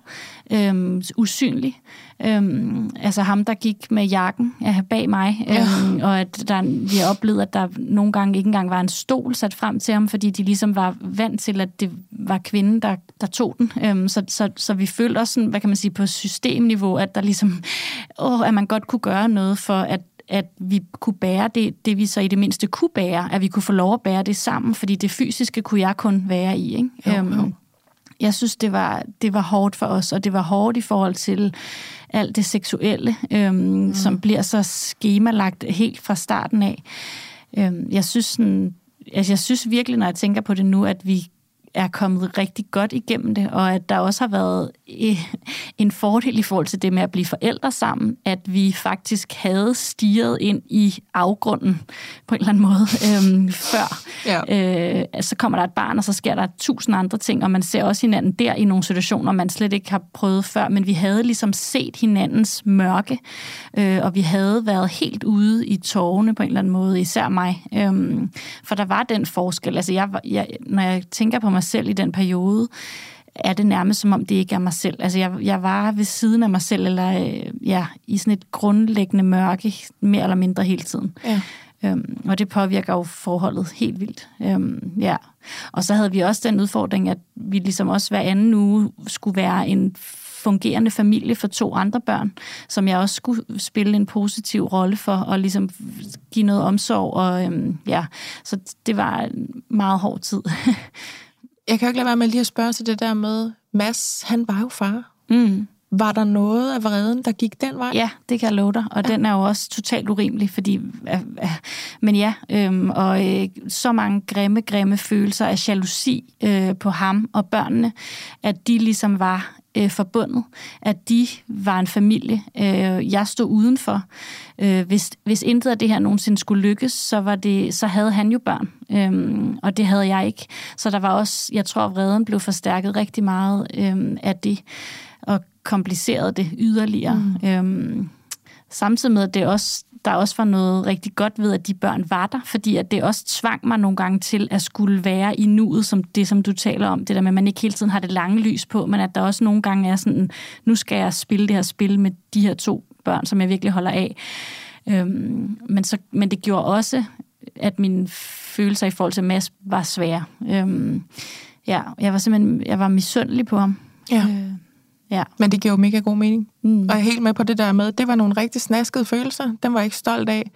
øhm, usynlig. Øhm, altså ham, der gik med jakken bag mig, øhm, oh. og at der, vi oplevede, at der nogle gange ikke engang var en stol sat frem til ham, fordi de ligesom var vant til, at det var kvinden, der, der tog den. Øhm, så, så, så vi følte også, sådan, hvad kan man sige, på systemniveau, at der ligesom, åh, at man godt kunne gøre noget for, at at vi kunne bære det, det vi så i det mindste kunne bære, at vi kunne få lov at bære det sammen, fordi det fysiske kunne jeg kun være i. Ikke? Jo, øhm, jo. Jeg synes, det var, det var hårdt for os, og det var hårdt i forhold til alt det seksuelle, øhm, mm. som bliver så skemalagt helt fra starten af. Øhm, jeg, synes sådan, altså, jeg synes virkelig, når jeg tænker på det nu, at vi er kommet rigtig godt igennem det, og at der også har været en fordel i forhold til det med at blive forældre sammen, at vi faktisk havde stirret ind i afgrunden på en eller anden måde øhm, før. Ja. Øh, så kommer der et barn, og så sker der tusind andre ting, og man ser også hinanden der i nogle situationer, man slet ikke har prøvet før, men vi havde ligesom set hinandens mørke, øh, og vi havde været helt ude i tårerne på en eller anden måde, især mig. Øh, for der var den forskel. Altså, jeg, jeg, når jeg tænker på mig selv i den periode, er det nærmest som om, det ikke er mig selv. Altså, jeg, jeg var ved siden af mig selv, eller øh, ja, i sådan et grundlæggende mørke, mere eller mindre hele tiden. Ja. Øhm, og det påvirker jo forholdet helt vildt. Øhm, ja. Og så havde vi også den udfordring, at vi ligesom også hver anden uge skulle være en fungerende familie for to andre børn, som jeg også skulle spille en positiv rolle for, og ligesom give noget omsorg. Og, øhm, ja. Så det var en meget hård tid. Jeg kan jo ikke lade være med lige at spørge til det der med, Mads, han var jo far. Mm. Var der noget af vreden, der gik den vej? Ja, det kan jeg love dig, og ja. Den er jo også totalt urimelig, fordi, øh, øh, men ja, øh, og øh, så mange grimme, grimme følelser af jalousi øh, på ham og børnene, at de ligesom var øh, forbundet, at de var en familie, øh, jeg stod udenfor. Øh, hvis, hvis intet af det her nogensinde skulle lykkes, så, var det, så havde han jo børn. Øhm, og det havde jeg ikke. Så der var også, jeg tror, vreden blev forstærket rigtig meget øhm, af det, og komplicerede det yderligere. Mm. Øhm, samtidig med, at det også, der også var noget rigtig godt ved, at de børn var der, fordi at det også tvang mig nogle gange til at skulle være i nuet, som det, som du taler om, det der med, at man ikke hele tiden har det lange lys på, men at der også nogle gange er sådan, nu skal jeg spille det her spil med de her to børn, som jeg virkelig holder af. Øhm, men, så, men det gjorde også, at mine følelser i forhold til Mads var svære. Øhm, ja, jeg var simpelthen, jeg var misundelig på ham. Ja. Øh, ja. Men det giver jo mega god mening. Mm. Og jeg er helt med på det der med, det var nogle rigtig snaskede følelser, den var jeg ikke stolt af.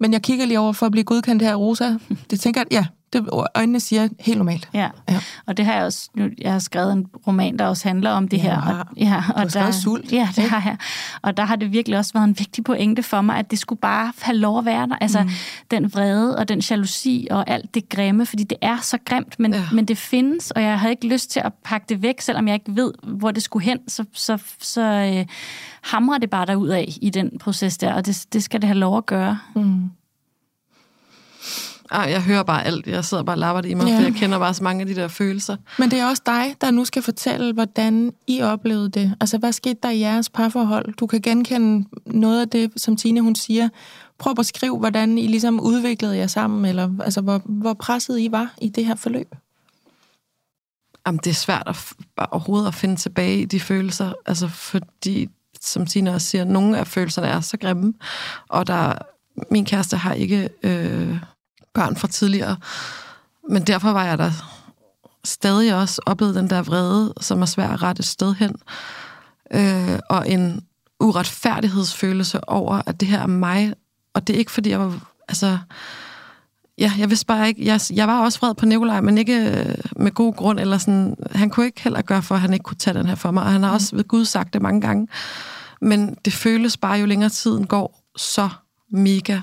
Men jeg kigger lige over for at blive godkendt her, Rosa. Det tænker jeg, ja, det øjnene siger helt normalt. Ja. Ja, og det har jeg også, nu, jeg har skrevet en roman, der også handler om det ja, her. Og, ja, og du der, Sult. Ja, det har jeg. Og der har det virkelig også været en vigtig pointe for mig, at det skulle bare have lov at være der. Altså, mm. den vrede og den jalousi og alt det grimme, fordi det er så grimt, men, ja. men det findes, og jeg havde ikke lyst til at pakke det væk, selvom jeg ikke ved, hvor det skulle hen, så, så, så øh, hamrer det bare derudad i den proces der, og det, det skal det have lov at gøre. Mm. Ej, jeg hører bare alt. Jeg sidder bare og lapper det i mig, ja. for jeg kender bare så mange af de der følelser. Men det er også dig, der nu skal fortælle, hvordan I oplevede det. Altså, hvad skete der i jeres parforhold? Du kan genkende noget af det, som Tine, hun siger. Prøv at beskrive, hvordan I ligesom udviklede jer sammen, eller altså, hvor, hvor presset I var i det her forløb. Jamen, det er svært at, bare overhovedet at finde tilbage i de følelser, altså, fordi, som Tine også siger, nogle af følelserne er så grimme, og der, min kæreste har ikke... Øh, børn fra tidligere, men derfor var jeg der stadig også oplevede den der vrede, som er svær at rette et sted hen, øh, og en uretfærdighedsfølelse over, at det her er mig, og det er ikke fordi, jeg var, altså, ja, jeg vidste bare ikke, jeg, jeg var også vred på Nikolaj, men ikke med god grund, eller sådan, han kunne ikke heller gøre for, at han ikke kunne tage den her for mig, og han har også ved Gud sagt det mange gange, men det føles bare, jo længere tiden går, så mega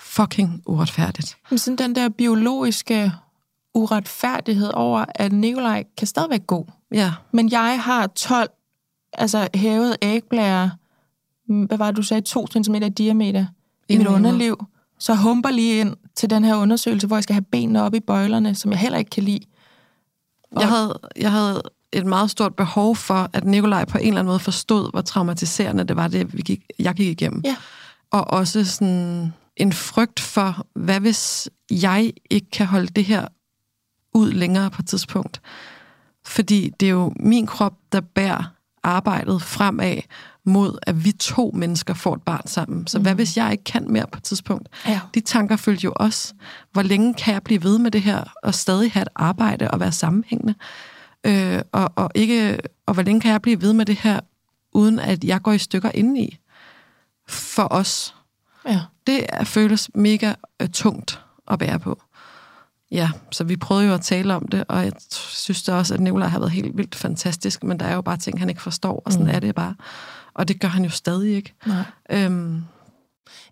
fucking uretfærdigt. Men sådan den der biologiske uretfærdighed over, at Nikolaj kan stadigvæk gå. Ja. Men jeg har tolv, altså hævet ægblære, hvad var det, du sagde, to centimeter i diameter i mit underliv. Så humper lige ind til den her undersøgelse, hvor jeg skal have benene op i bøjlerne, som jeg heller ikke kan lide. Og jeg havde, jeg havde et meget stort behov for, at Nikolaj på en eller anden måde forstod, hvor traumatiserende det var, det vi gik, jeg gik igennem. Ja. Og også sådan en frygt for, hvad hvis jeg ikke kan holde det her ud længere på et tidspunkt. Fordi det er jo min krop, der bærer arbejdet fremad mod, at vi to mennesker får et barn sammen. Så mm. hvad hvis jeg ikke kan mere på et tidspunkt? Ja. De tanker følger jo også. Hvor længe kan jeg blive ved med det her, og stadig have et arbejde og være sammenhængende? Øh, og, og, ikke, og hvor længe kan jeg blive ved med det her, uden at jeg går i stykker indeni? For os. Ja. Det er, føles mega øh, tungt at bære på. Ja, så vi prøvede jo at tale om det, og jeg synes da også, at Nikolaj har været helt vildt fantastisk, men der er jo bare ting, han ikke forstår, og sådan mm. er det bare. Og det gør han jo stadig ikke. Nej. Øhm.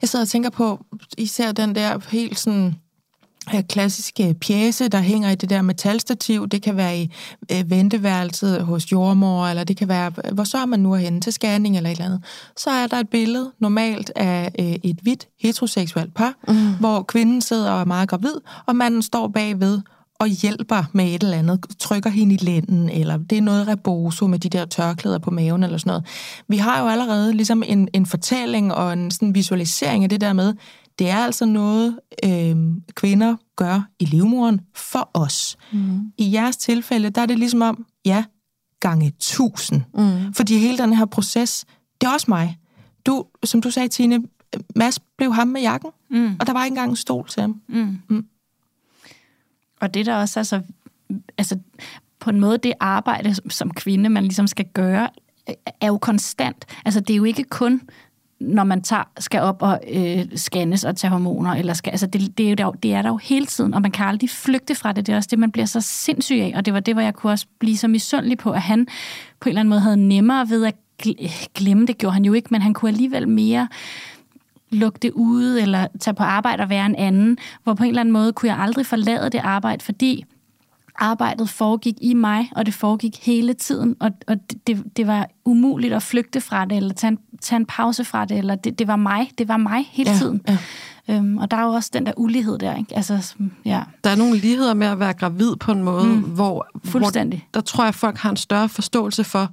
Jeg sidder og tænker på især den der helt sådan klassiske pjæse, der hænger i det der metalstativ. Det kan være i øh, venteværelset hos jordmor, eller det kan være, hvor så er man nu henne til scanning eller et eller andet. Så er der et billede normalt af øh, et hvidt heteroseksuelt par, mm. hvor kvinden sidder og er meget gravid, og manden står bagved og hjælper med et eller andet, trykker hende i lænden, eller det er noget rebozo med de der tørklæder på maven, eller sådan noget. Vi har jo allerede ligesom en, en fortælling og en sådan visualisering af det der med, det er altså noget, øh, kvinder gør i livmoderen for os. Mm. I jeres tilfælde, der er det ligesom om, ja, gange tusind. Mm. Fordi hele den her proces, det er også mig. Du, som du sagde, Tine, Mads blev ham med jakken, mm. og der var ikke engang en stol til ham. Mm. Mm. Og det der også er så, altså, på en måde, det arbejde som kvinde, man ligesom skal gøre, er jo konstant. Altså, det er jo ikke kun når man tager, skal op og øh, scannes og tage hormoner, eller skal, altså det, det, er jo, det er der jo hele tiden, og man kan aldrig flygte fra det. Det er også det, man bliver så sindssyg af, og det var det, hvor jeg kunne også blive så misundelig på, at han på en eller anden måde havde nemmere ved at glemme det, gjorde han jo ikke, men han kunne alligevel mere lukke det ude, eller tage på arbejde og være en anden, hvor på en eller anden måde kunne jeg aldrig forlade det arbejde, fordi arbejdet foregik i mig, og det foregik hele tiden, og, og det, det var umuligt at flygte fra det, eller tage en, tage en pause fra det, eller det, det var mig, det var mig hele ja, tiden. Ja. Øhm, og der er jo også den der ulighed der, ikke? Altså, ja. Der er nogle ligheder med at være gravid på en måde, mm, hvor, fuldstændig. Hvor der tror jeg, folk har en større forståelse for,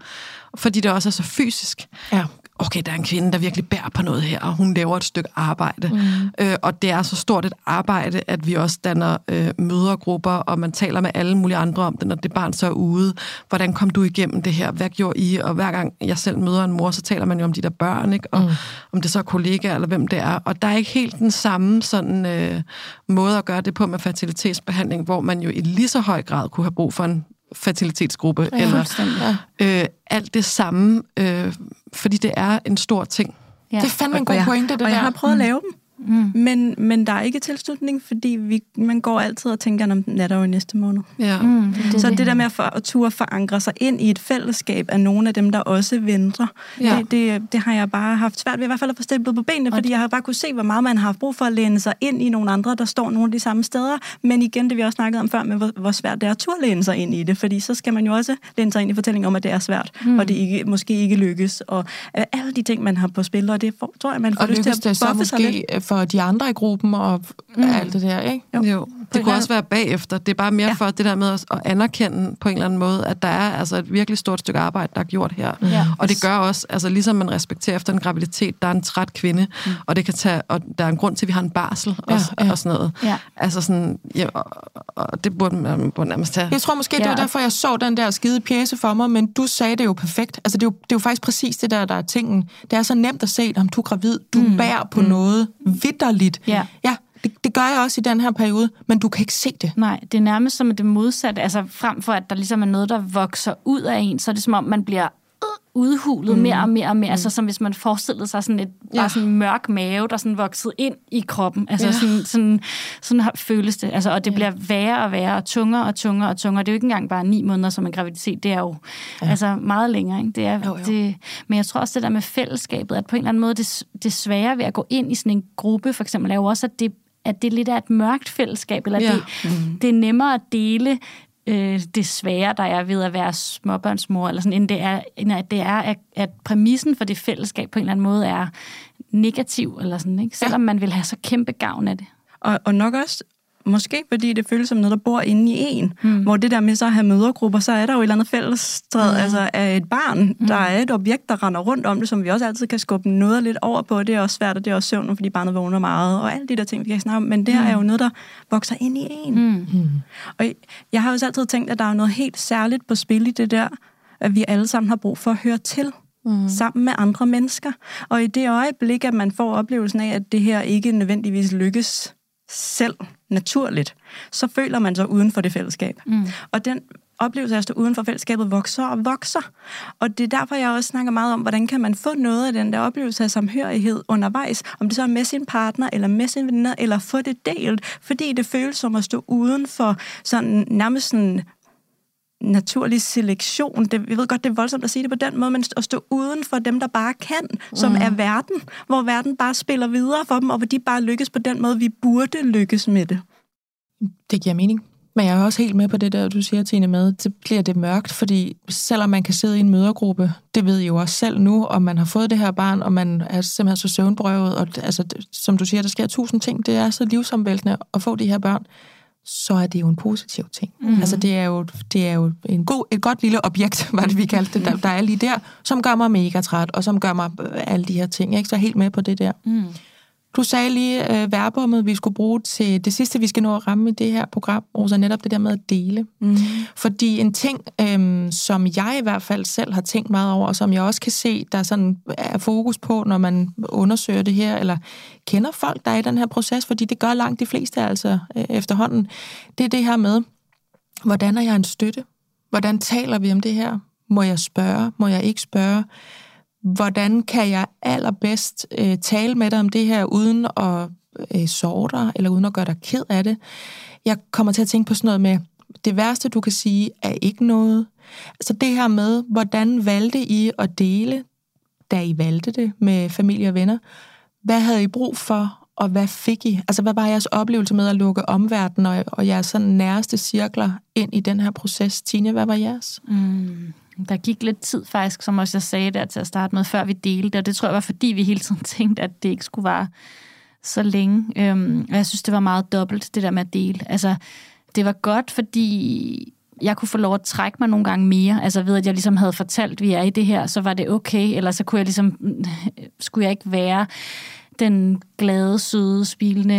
fordi det også er så fysisk. Ja. Okay, der er en kvinde, der virkelig bærer på noget her, og hun laver et stykke arbejde. Mm. Øh, og det er så stort et arbejde, at vi også danner øh, mødergrupper, og man taler med alle mulige andre om det, når det barn så er ude. Hvordan kom du igennem det her? Hvad gjorde I? Og hver gang jeg selv møder en mor, så taler man jo om de der børn, ikke? Og mm. om det så er kollegaer, eller hvem det er. Og der er ikke helt den samme sådan, øh, måde at gøre det på med fertilitetsbehandling, hvor man jo i lige så høj grad kunne have brug for en fertilitetsgruppe, ja, eller ja. øh, alt det samme, øh, fordi det er en stor ting. Ja. Det er fandme en god pointe, det der. Og jeg har prøvet mm. at lave dem, mm. men, men der er ikke tilslutning, fordi vi, man går altid og tænker, om den er der jo i næste måned. Ja. Mm, det Så det, det der med at, for, at ture forankre sig ind i et fællesskab af nogle af dem, der også venter, ja. det, det, det har jeg bare haft svært ved, i hvert fald at få stillet på benene, fordi jeg har bare kunne se, hvor meget man har haft brug for at læne sig ind i nogle andre, der står nogle af de samme steder. Men igen, det vi også snakkede om før, med hvor, hvor svært det er at turlæne sig ind i det, fordi så skal man jo også læne sig ind i fortællingen om, at det er svært, mm. og det ikke, måske ikke lykkes, og alle de ting, man har på spil, og det tror jeg, man får og lyst til at buffe sig lidt. For de andre i gruppen og mm. alt det der, ikke? Jo, jo. Det kunne også være bagefter. Det er bare mere ja. for det der med at anerkende på en eller anden måde, at der er altså et virkelig stort stykke arbejde, der er gjort her. Ja. Og det gør også, altså ligesom man respekterer efter en graviditet, der er en træt kvinde, mm. og det kan tage, og der er en grund til, at vi har en barsel ja, og, ja. og sådan noget. Ja. Altså sådan, ja, og, og det burde man burde nærmest tage. Jeg tror måske, det var ja. derfor, jeg så den der skide pjæse for mig, men du sagde det jo perfekt. Altså det er jo, det er jo faktisk præcis det der, der er tingen. Det er så nemt at se, om du er gravid, du mm. bærer på mm. noget vitterligt. Ja. ja. Det, det gør jeg også i den her periode, men du kan ikke se det. Nej, det er nærmest som det modsatte. Altså frem for, at der ligesom er noget, der vokser ud af en, så er det som om, man bliver udhulet mm. mere og mere og mere. Mm. Altså som hvis man forestillede sig sådan et ja. bare sådan en mørk mave, der sådan voksede ind i kroppen. Altså ja. sådan, sådan, sådan føles det. Altså, og det ja. bliver værre og værre, og tungere og tungere og tungere. Det er jo ikke engang bare ni måneder som en graviditet. Det er jo ja. altså meget længere. Ikke? Det er, jo, jo. Det, men jeg tror også, det der med fællesskabet, at på en eller anden måde, det, det svære ved at gå ind i sådan en gruppe, for eksempel, er jo også, at det at det lidt er et mørkt fællesskab, eller ja. det, mm. det er nemmere at dele øh, det svære, der er ved at være småbørnsmor, eller sådan, end det er, end at, det er at, at præmissen for det fællesskab på en eller anden måde er negativ, eller sådan, ikke? Selvom ja. man vil have så kæmpe gavn af det. Og, og nok også Måske fordi det føles som noget, der bor inde i en. Mm. Hvor det der med så at have mødergrupper, så er der jo et eller andet fællestræd mm. altså af et barn. Mm. Der er et objekt, der render rundt om det, som vi også altid kan skubbe noget lidt over på. Det er også svært, og det er også søvn, fordi barnet vågner meget. Og alle de der ting, vi kan snakke om. Men det her mm. er jo noget, der vokser ind i en. Mm. Og jeg har også altid tænkt, at der er noget helt særligt på spil i det der, at vi alle sammen har brug for at høre til. Mm. Sammen med andre mennesker. Og i det øjeblik, at man får oplevelsen af, at det her ikke nødvendigvis lykkes selv naturligt, så føler man sig uden for det fællesskab. Mm. Og den oplevelse af at stå uden for fællesskabet vokser og vokser. Og det er derfor, jeg også snakker meget om, hvordan kan man få noget af den der oplevelse af samhørighed undervejs, om det så er med sin partner, eller med sin venner, eller få det delt, fordi det føles som at stå uden for sådan nærmest sådan naturlig selektion. Det, jeg ved godt, det er voldsomt at sige det på den måde, men at stå uden for dem, der bare kan, som mm. er verden, hvor verden bare spiller videre for dem, og hvor de bare lykkes på den måde, vi burde lykkes med det. Det giver mening. Men jeg er også helt med på det der, du siger, Tine, med, så bliver det mørkt, fordi selvom man kan sidde i en mødergruppe, det ved I jo også selv nu, og man har fået det her barn, og man er simpelthen så søvnbrøvet, og altså, som du siger, der sker tusind ting, det er så livsomvæltende at få de her børn, så er det jo en positiv ting. Mm-hmm. Altså, det er jo, det er jo en god, et godt lille objekt, var det, vi kaldte det, der, der er lige der, som gør mig mega træt, og som gør mig alle de her ting. Jeg er ikke så helt med på det der. Mm. Du sagde lige øh, verbummet, vi skulle bruge til det sidste, vi skal nå at ramme i det her program, Rosa, netop det der med at dele. Mm. Fordi en ting, øh, som jeg i hvert fald selv har tænkt meget over, og som jeg også kan se, der sådan er fokus på, når man undersøger det her, eller kender folk, der er i den her proces, fordi det gør langt de fleste altså øh, efterhånden, det er det her med, hvordan er jeg en støtte? Hvordan taler vi om det her? Må jeg spørge? Må jeg ikke spørge? Hvordan kan jeg allerbedst øh, tale med dig om det her, uden at øh, såre dig, eller uden at gøre dig ked af det? Jeg kommer til at tænke på sådan noget med, det værste, du kan sige, er ikke noget. Så det her med, hvordan valgte I at dele, da I valgte det med familie og venner? Hvad havde I brug for, og hvad fik I? Altså, hvad var jeres oplevelse med at lukke omverdenen og, og jeres sådan næreste cirkler ind i den her proces? Tine, hvad var jeres? Mm. Der gik lidt tid faktisk, som også jeg sagde der til at starte med, før vi delte, og det tror jeg var, fordi vi hele tiden tænkte, at det ikke skulle vare så længe. Øhm, og jeg synes, det var meget dobbelt, det der med at dele. Altså, det var godt, fordi jeg kunne få lov at trække mig nogle gange mere. Altså ved, at jeg ligesom havde fortalt, vi er i det her, så var det okay, eller så kunne jeg ligesom, skulle jeg ikke være den glade, søde, smilende,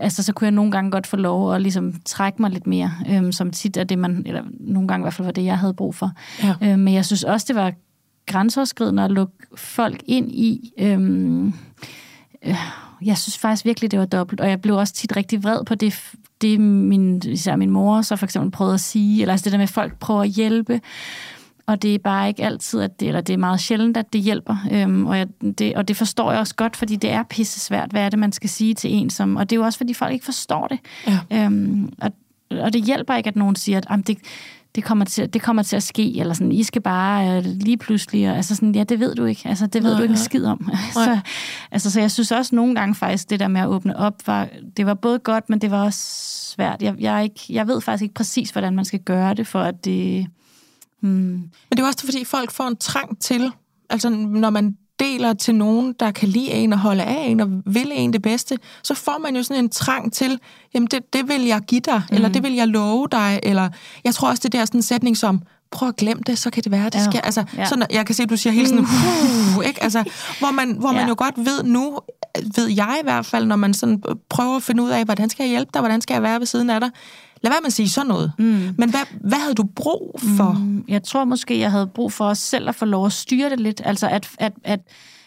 altså så kunne jeg nogle gange godt få lov at ligesom trække mig lidt mere, øhm, som tit er det, man, eller nogle gange i hvert fald var det, jeg havde brug for. Ja. Øhm, men jeg synes også, det var grænseoverskridende at lukke folk ind i. Øhm, øh, jeg synes faktisk virkelig, det var dobbelt, og jeg blev også tit rigtig vred på det, det min, især min mor så for eksempel prøvede at sige, eller altså det der med, at folk prøver at hjælpe. Og det er bare ikke altid, at det, eller det er meget sjældent, at det hjælper. Øhm, og, jeg, det, og det forstår jeg også godt, fordi det er pissesvært, hvad er det, man skal sige til en som... Og det er jo også, fordi folk ikke forstår det. Ja. Øhm, og, og det hjælper ikke, at nogen siger, at det, det, kommer til, det kommer til at ske, eller sådan, I skal bare øh, lige pludselig... Og, altså sådan, ja, det ved du ikke. Altså, det ved nej, du ikke en skid om. så, altså, så jeg synes også nogle gange faktisk, det der med at åbne op, var, det var både godt, men det var også svært. Jeg, jeg, ikke, jeg ved faktisk ikke præcis, hvordan man skal gøre det, for at det... Hmm. Men det er også fordi folk får en trang til, altså når man deler til nogen, der kan lide en og holde af en og vil en det bedste, så får man jo sådan en trang til, jamen det, det vil jeg give dig, mm. eller det vil jeg love dig, eller jeg tror også det der sådan en sætning som, prøv at glemme det, så kan det være, det ja. sker. Altså, ja. sådan, jeg kan se, at du siger hele sådan, uh, ikke? Altså, hvor man, hvor man ja. jo godt ved nu, ved jeg i hvert fald, når man sådan prøver at finde ud af, hvordan skal jeg hjælpe dig, hvordan skal jeg være ved siden af dig? Lad være med at sige sådan noget. Mm. Men hvad, hvad havde du brug for? Mm, jeg tror måske, jeg havde brug for selv at få lov at styre det lidt. Altså, at, at, at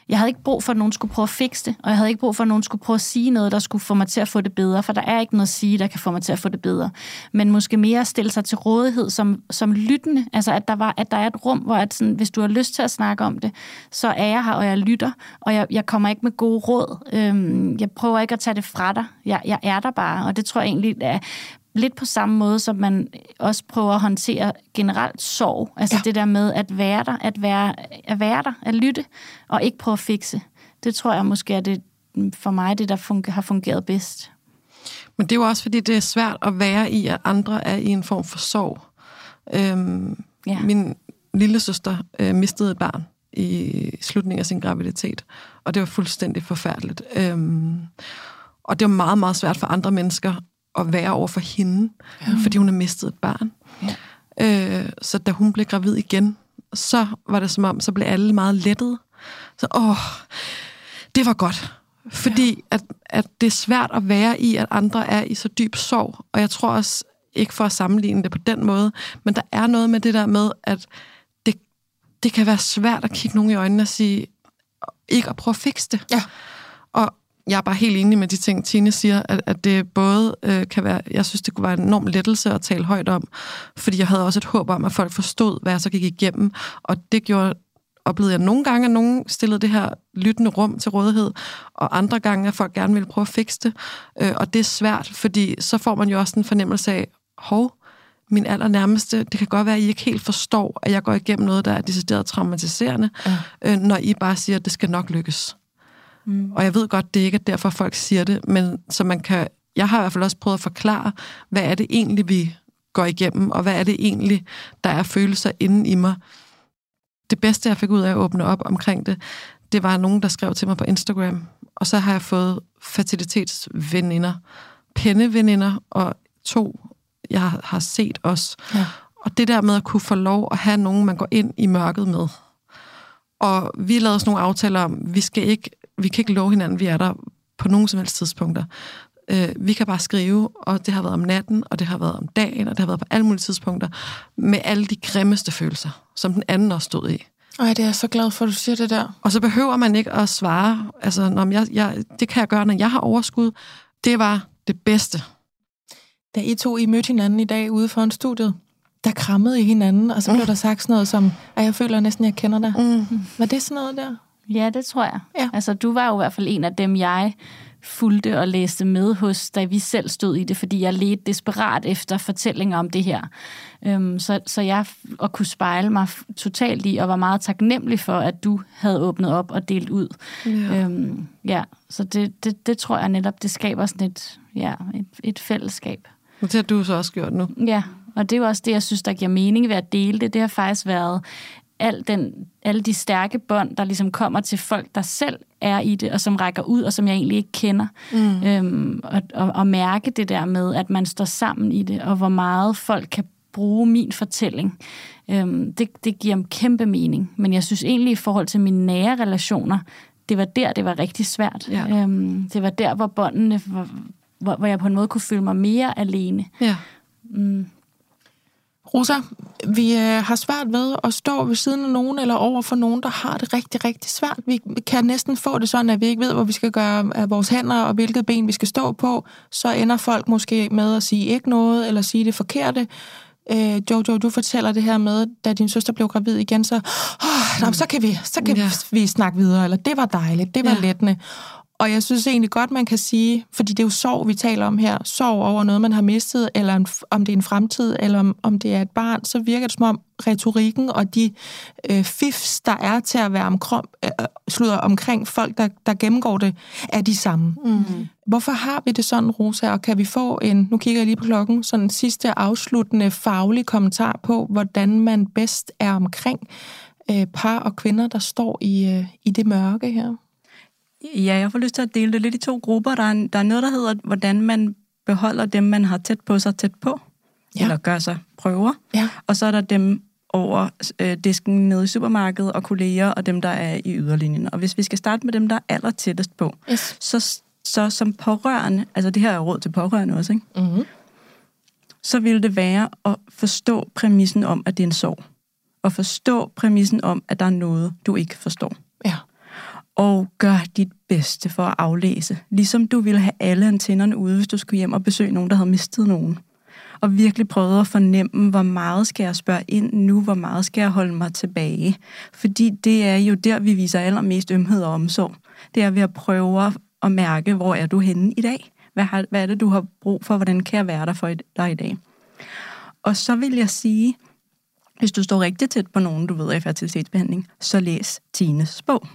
jeg havde ikke brug for, at nogen skulle prøve at fikse det, og jeg havde ikke brug for, at nogen skulle prøve at sige noget, der skulle få mig til at få det bedre, for der er ikke noget at sige, der kan få mig til at få det bedre. Men måske mere at stille sig til rådighed som, som lyttende. Altså, at der, var, at der er et rum, hvor at sådan, hvis du har lyst til at snakke om det, så er jeg her, og jeg lytter, og jeg, jeg kommer ikke med gode råd. Øhm, jeg prøver ikke at tage det fra dig. Jeg, jeg er der bare, og det tror jeg egentlig er... Lidt på samme måde, som man også prøver at håndtere generelt sorg. Altså ja. det der med at være der, at være, at være der, at lytte, og ikke prøve at fikse. Det tror jeg måske er det, for mig det, der funger, har fungeret bedst. Men det er jo også, fordi det er svært at være i, at andre er i en form for sorg. Øhm, ja. Min lillesøster øh, mistede et barn i slutningen af sin graviditet, og det var fuldstændig forfærdeligt. Øhm, og det var meget, meget svært for andre mennesker at være over for hende, ja. Fordi hun har mistet et barn. Ja. Øh, så da hun blev gravid igen, så var det som om, så blev alle meget lettet. Så åh, det var godt. Fordi ja. at, at det er svært at være i, at andre er i så dyb sorg. Og jeg tror også, ikke for at sammenligne det på den måde, men der er noget med det der med, at det, det kan være svært at kigge nogen i øjnene og sige, ikke at prøve at fikse det. Ja. Og jeg er bare helt enig med de ting, Tine siger, at, at det både øh, kan være, jeg synes, det kunne være en enorm lettelse at tale højt om, fordi jeg havde også et håb om, at folk forstod, hvad jeg så gik igennem, og det gjorde, oplevede jeg nogle gange, at nogen stillede det her lyttende rum til rådighed, og andre gange, at folk gerne ville prøve at fikse det, øh, og det er svært, fordi så får man jo også en fornemmelse af, hov, min allernærmeste, det kan godt være, at I ikke helt forstår, at jeg går igennem noget, der er decideret traumatiserende, ja. øh, når I bare siger, at det skal nok lykkes. Mm. Og jeg ved godt, det ikke er derfor, folk siger det, men så man kan, jeg har i hvert fald også prøvet at forklare, hvad er det egentlig, vi går igennem, og hvad er det egentlig, der er følelser inde i mig. Det bedste, jeg fik ud af at åbne op omkring det, det var nogen, der skrev til mig på Instagram, og så har jeg fået fertilitetsveninder, penneveninder, og to, jeg har set også. Ja. Og det der med at kunne få lov at have nogen, man går ind i mørket med. Og vi lavede sådan nogle aftaler om, vi skal ikke vi kan ikke love hinanden, vi er der på nogen som helst tidspunkter. Øh, vi kan bare skrive, og det har været om natten, og det har været om dagen, og det har været på alle mulige tidspunkter, med alle de grimmeste følelser, som den anden også stod i. Ej, det er jeg så glad for, at du siger det der. Og så behøver man ikke at svare, altså, når jeg, jeg, det kan jeg gøre, når jeg har overskud. Det var det bedste. Da I to I mødte hinanden i dag ude foran studiet, der krammede I hinanden, og så blev mm. der sagt sådan noget som, at jeg føler næsten, jeg kender dig. Mm. Var det sådan noget der? Ja, det tror jeg. Ja. Altså, du var jo i hvert fald en af dem, jeg fulgte og læste med hos, da vi selv stod i det, fordi jeg ledte desperat efter fortællinger om det her. Øhm, så, så jeg og kunne spejle mig totalt i, og var meget taknemmelig for, at du havde åbnet op og delt ud. Ja, øhm, ja. Så det, det, det tror jeg netop, det skaber sådan et, ja, et, et fællesskab. Og det har du så også gjort nu. Ja, og det er jo også det, jeg synes, der giver mening ved at dele det. Det har faktisk været Al den, alle de stærke bånd, der ligesom kommer til folk, der selv er i det, og som rækker ud, og som jeg egentlig ikke kender. Mm. Øhm, og, og, og mærke det der med, at man står sammen i det, og hvor meget folk kan bruge min fortælling. Øhm, det, det giver en kæmpe mening. Men jeg synes egentlig, i forhold til mine nære relationer, det var der, det var rigtig svært. Ja. Øhm, det var der, hvor båndene, hvor, hvor, hvor jeg på en måde kunne føle mig mere alene. Ja. Mm. Rosa, vi har svært ved at stå ved siden af nogen eller over for nogen, der har det rigtig, rigtig svært. Vi kan næsten få det sådan, at vi ikke ved, hvor vi skal gøre af vores hænder og hvilket ben vi skal stå på. Så ender folk måske med at sige ikke noget eller sige det forkerte. Øh, Jojo, du fortæller det her med, da din søster blev gravid igen, så, oh, nå, så kan, vi, så kan ja. vi snakke videre, eller det var dejligt, det var ja. lettende. Og jeg synes egentlig godt, man kan sige, fordi det er jo sorg, vi taler om her, sorg over noget, man har mistet, eller en, om det er en fremtid, eller om, om det er et barn, så virker det som om retorikken og de øh, fifs, der er til at være omkrom, øh, slutter omkring folk, der, der gennemgår det, er de samme. Mm-hmm. Hvorfor har vi det sådan, Rosa, og kan vi få en, nu kigger jeg lige på klokken, sådan en sidste afsluttende faglig kommentar på, hvordan man bedst er omkring øh, par og kvinder, der står i, øh, i det mørke her? Ja, jeg får lyst til at dele det lidt i to grupper. Der er, der er noget, der hedder, hvordan man beholder dem, man har tæt på sig tæt på, ja. eller gør sig prøver. Ja. Og så er der dem over øh, disken nede i supermarkedet, og kolleger, og dem, der er i yderlinjen. Og hvis vi skal starte med dem, der er aller tættest på, yes. så, så som pårørende, altså det her er råd til pårørende også, ikke? Mm-hmm. Så vil det være at forstå præmissen om, at det er en sorg. Og forstå præmissen om, at der er noget, du ikke forstår. Ja. Og gør dit bedste for at aflæse. Ligesom du ville have alle antennerne ude, hvis du skulle hjem og besøge nogen, der havde mistet nogen. Og virkelig prøve at fornemme, hvor meget skal jeg spørge ind nu, hvor meget skal jeg holde mig tilbage. Fordi det er jo der, vi viser allermest ømhed og omsorg. Det er ved at prøve at mærke, hvor er du henne i dag? Hvad, har, hvad er det, du har brug for? Hvordan kan jeg være der for dig i dag? Og så vil jeg sige, hvis du står rigtig tæt på nogen, du ved, i fertilitetsbehandling, så læs Tines bog.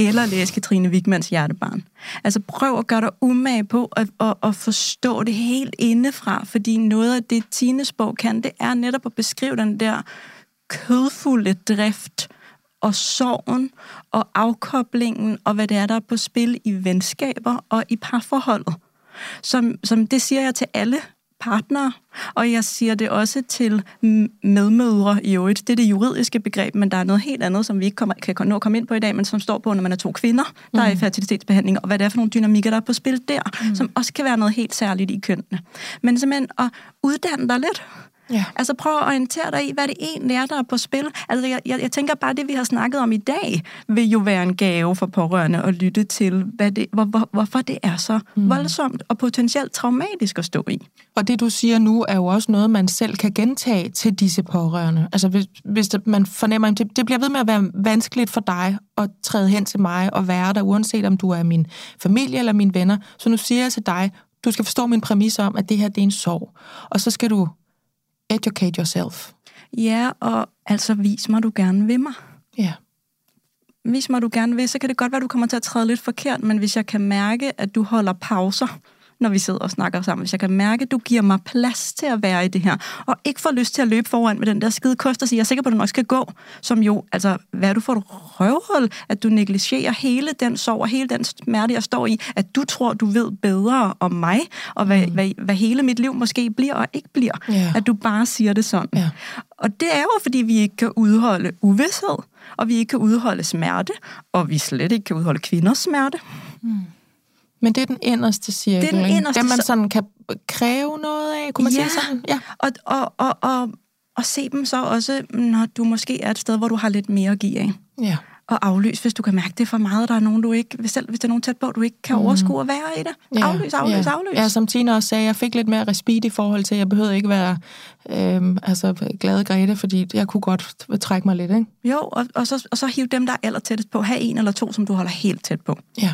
Eller læse Katrine Wigmans Hjertebarn. Altså prøv at gøre dig umage på at, at, at forstå det helt indefra, fordi noget af det, Tines bog kan, det er netop at beskrive den der kødfulde drift og sorgen og afkoblingen og hvad det er, der er på spil i venskaber og i parforholdet. som, som det siger jeg til alle partnere, og jeg siger det også til medmødre i øvrigt. Det er det juridiske begreb, men der er noget helt andet, som vi ikke kommer, kan nå at komme ind på i dag, men som står på, når man er to kvinder, der mm. er i fertilitetsbehandling, og hvad det er for nogle dynamikker, der er på spil der, mm. som også kan være noget helt særligt i kønnene. Men simpelthen at uddanne dig lidt. Yeah. Altså prøv at orientere dig i, hvad det egentlig er, der er på spil. Altså jeg, jeg, jeg tænker bare, det vi har snakket om i dag, vil jo være en gave for pårørende at lytte til, hvad det, hvor, hvor, hvorfor det er så mm. voldsomt og potentielt traumatisk at stå i. Og det du siger nu, er jo også noget, man selv kan gentage til disse pårørende. Altså hvis, hvis man fornemmer, at det bliver ved med at være vanskeligt for dig at træde hen til mig og være der, uanset om du er min familie eller mine venner, så nu siger jeg til dig, du skal forstå min præmis om, at det her det er en sorg. Og så skal du educate yourself. Ja, og altså vis mig, du gerne vil mig. Ja. Yeah. Vis mig, du gerne vil, så kan det godt være, du kommer til at træde lidt forkert, men hvis jeg kan mærke, at du holder pauser, når vi sidder og snakker sammen, hvis jeg kan mærke, at du giver mig plads til at være i det her, og ikke får lyst til at løbe foran med den der skide kost og sige, jeg er sikker på, at du nok skal gå, som jo, altså, hvad er du for et røvhul, at du negligerer hele den sorg og hele den smerte, jeg står i, at du tror, du ved bedre om mig, og hvad, mm. hvad, hvad hele mit liv måske bliver og ikke bliver, yeah. at du bare siger det sådan. Yeah. Og det er jo, fordi vi ikke kan udholde uvished, og vi ikke kan udholde smerte, og vi slet ikke kan udholde kvinders smerte. Mm. Men det er den inderste cirkel, det er den inderste, den man sådan kan kræve noget af, kunne man ja, sige sådan? Ja, og, og, og, og, og se dem så også, når du måske er et sted, hvor du har lidt mere at give af. Ja. Og afløs, hvis du kan mærke det for meget, der er nogen, du ikke, selv hvis der er nogen tæt på, du ikke kan mm. overskue at være i det. Afløs, ja, afløs, ja. afløs. Ja, som Tine også sagde, jeg fik lidt mere respit i forhold til, jeg behøvede ikke være øhm, altså, glad Grete, fordi jeg kunne godt trække mig lidt, ikke? Jo, og, og, så, og så hiv dem, der er allertættest på. Ha' en eller to, som du holder helt tæt på. Ja.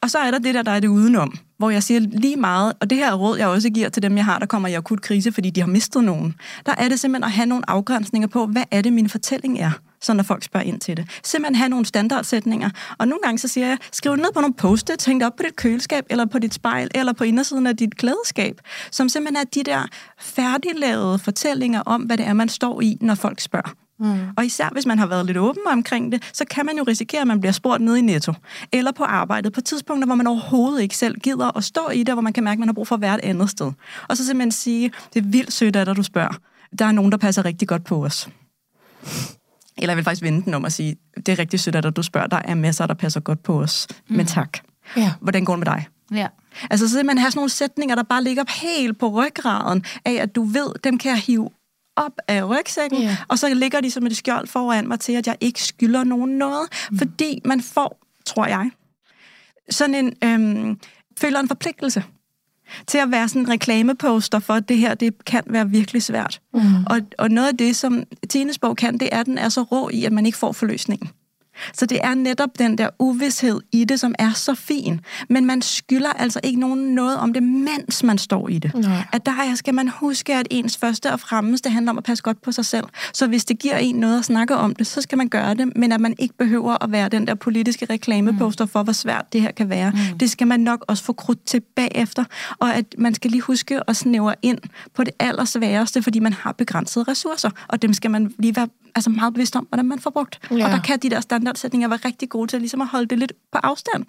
Og så er der det der, der er det udenom, hvor jeg siger lige meget, og det her er råd, jeg også giver til dem, jeg har, der kommer i akut krise, fordi de har mistet nogen. Der er det simpelthen at have nogle afgrænsninger på, hvad er det, min fortælling er, så når folk spørger ind til det. Simpelthen have nogle standardsætninger. Og nogle gange så siger jeg, skriv ned på nogle post-it, hæng det op på dit køleskab, eller på dit spejl, eller på indersiden af dit klædeskab, som simpelthen er de der færdiglavede fortællinger om, hvad det er, man står i, når folk spørger. Mm. Og især hvis man har været lidt åben omkring det, så kan man jo risikere, at man bliver spurgt nede i Netto, eller på arbejdet, på tidspunkter, hvor man overhovedet ikke selv gider at stå i det, hvor man kan mærke, at man har brug for at være et andet sted. Og så simpelthen sige, det er vildt sødt af dig, du spørger. Der er nogen, der passer rigtig godt på os. Eller jeg vil faktisk vende den om at sige, det er rigtig sødt af dig, du spørger. Der er masser, der passer godt på os. Mm. Men tak. Yeah. Hvordan går det med dig? Ja. Altså så simpelthen have sådan nogle sætninger, der bare ligger helt på ryggraden af, at du ved, dem kan jeg hive op af rygsækken, yeah. og så ligger de som et skjold foran mig til, at jeg ikke skylder nogen noget, mm. fordi man får, tror jeg, sådan en, øhm, føler en forpligtelse til at være sådan en reklameposter for, at det her, det kan være virkelig svært. Mm. Og, og noget af det, som Tines bog kan, det er, at den er så rå i, at man ikke får forløsningen. Så det er netop den der uvished i det, som er så fin. Men man skylder altså ikke nogen noget om det, mens man står i det. Nej. At der skal man huske, at ens første og fremmeste handler om at passe godt på sig selv. Så hvis det giver en noget at snakke om det, så skal man gøre det. Men at man ikke behøver at være den der politiske reklameposter for, hvor svært det her kan være. Mm. Det skal man nok også få krudt til bagefter. Og at man skal lige huske at snævre ind på det allersværeste, fordi man har begrænsede ressourcer. Og dem skal man lige være altså meget bevidst om, hvordan man får brugt. Ja. Og der kan de der standardsætninger være rigtig gode til ligesom at holde det lidt på afstand.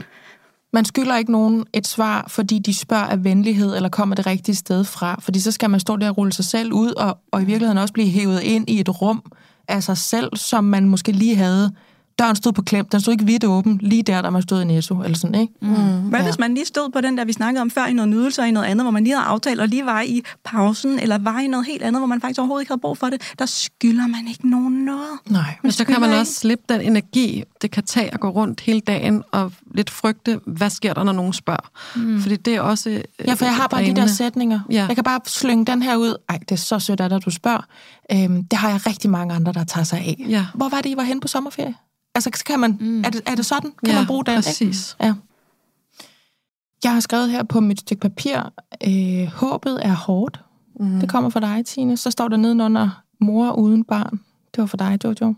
Man skylder ikke nogen et svar, fordi de spørger af venlighed, eller kommer det rigtige sted fra. Fordi så skal man stå der og rulle sig selv ud, og, og i virkeligheden også blive hævet ind i et rum af sig selv, som man måske lige havde. Døren stod på klem, den stod ikke vidt åben, lige der, der man stod i Netto, eller sådan, ikke? Mm. Hvad ja. Hvis man lige stod på den der, vi snakkede om før, i noget nydelse og i noget andet, hvor man lige havde aftalt, og lige var i pausen, eller var i noget helt andet, hvor man faktisk overhovedet ikke havde brug for det, der skylder man ikke nogen noget. Nej, men så kan man også slippe den energi, det kan tage at gå rundt hele dagen, og lidt frygte, hvad sker der, når nogen spørger? Mm. Fordi det er også... Øh, ja, for jeg har bare de der sætninger. Ja. Jeg kan bare slynge den her ud. Ej, det er så sødt af dig, du spørger. Øhm, det har jeg rigtig mange andre, der tager sig af. Ja. Hvor var det, I var henne på sommerferie? Altså, kan man, mm. er, det, er det sådan? Kan ja, man bruge den? Præcis. Ja. Jeg har skrevet her på mit stykke papir, øh, håbet er hårdt. Mm. Det kommer fra dig, Tine. Så står der nedenunder, mor uden barn. Det var for dig, Jojo.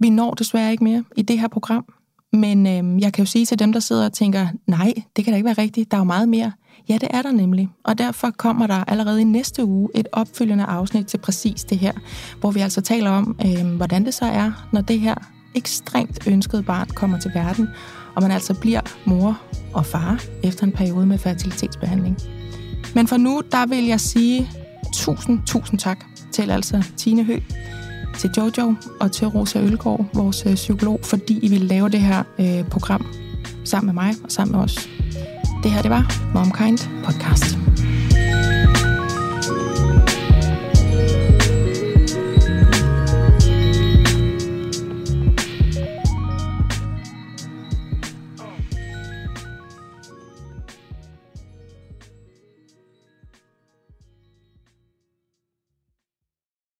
Vi når desværre ikke mere i det her program. Men øh, jeg kan jo sige til dem, der sidder og tænker, nej, det kan da ikke være rigtigt. Der er jo meget mere. Ja, det er der nemlig. Og derfor kommer der allerede i næste uge et opfølgende afsnit til præcis det her, hvor vi altså taler om, øh, hvordan det så er, når det her ekstremt ønskede barn kommer til verden, og man altså bliver mor og far efter en periode med fertilitetsbehandling. Men for nu, der vil jeg sige tusind, tusind tak til altså Tine Høeg, til JoJo og til Rosa Øllgaard, vores psykolog, fordi I ville lave det her øh, program sammen med mig og sammen med os. Det her, det var MomKind Podcast.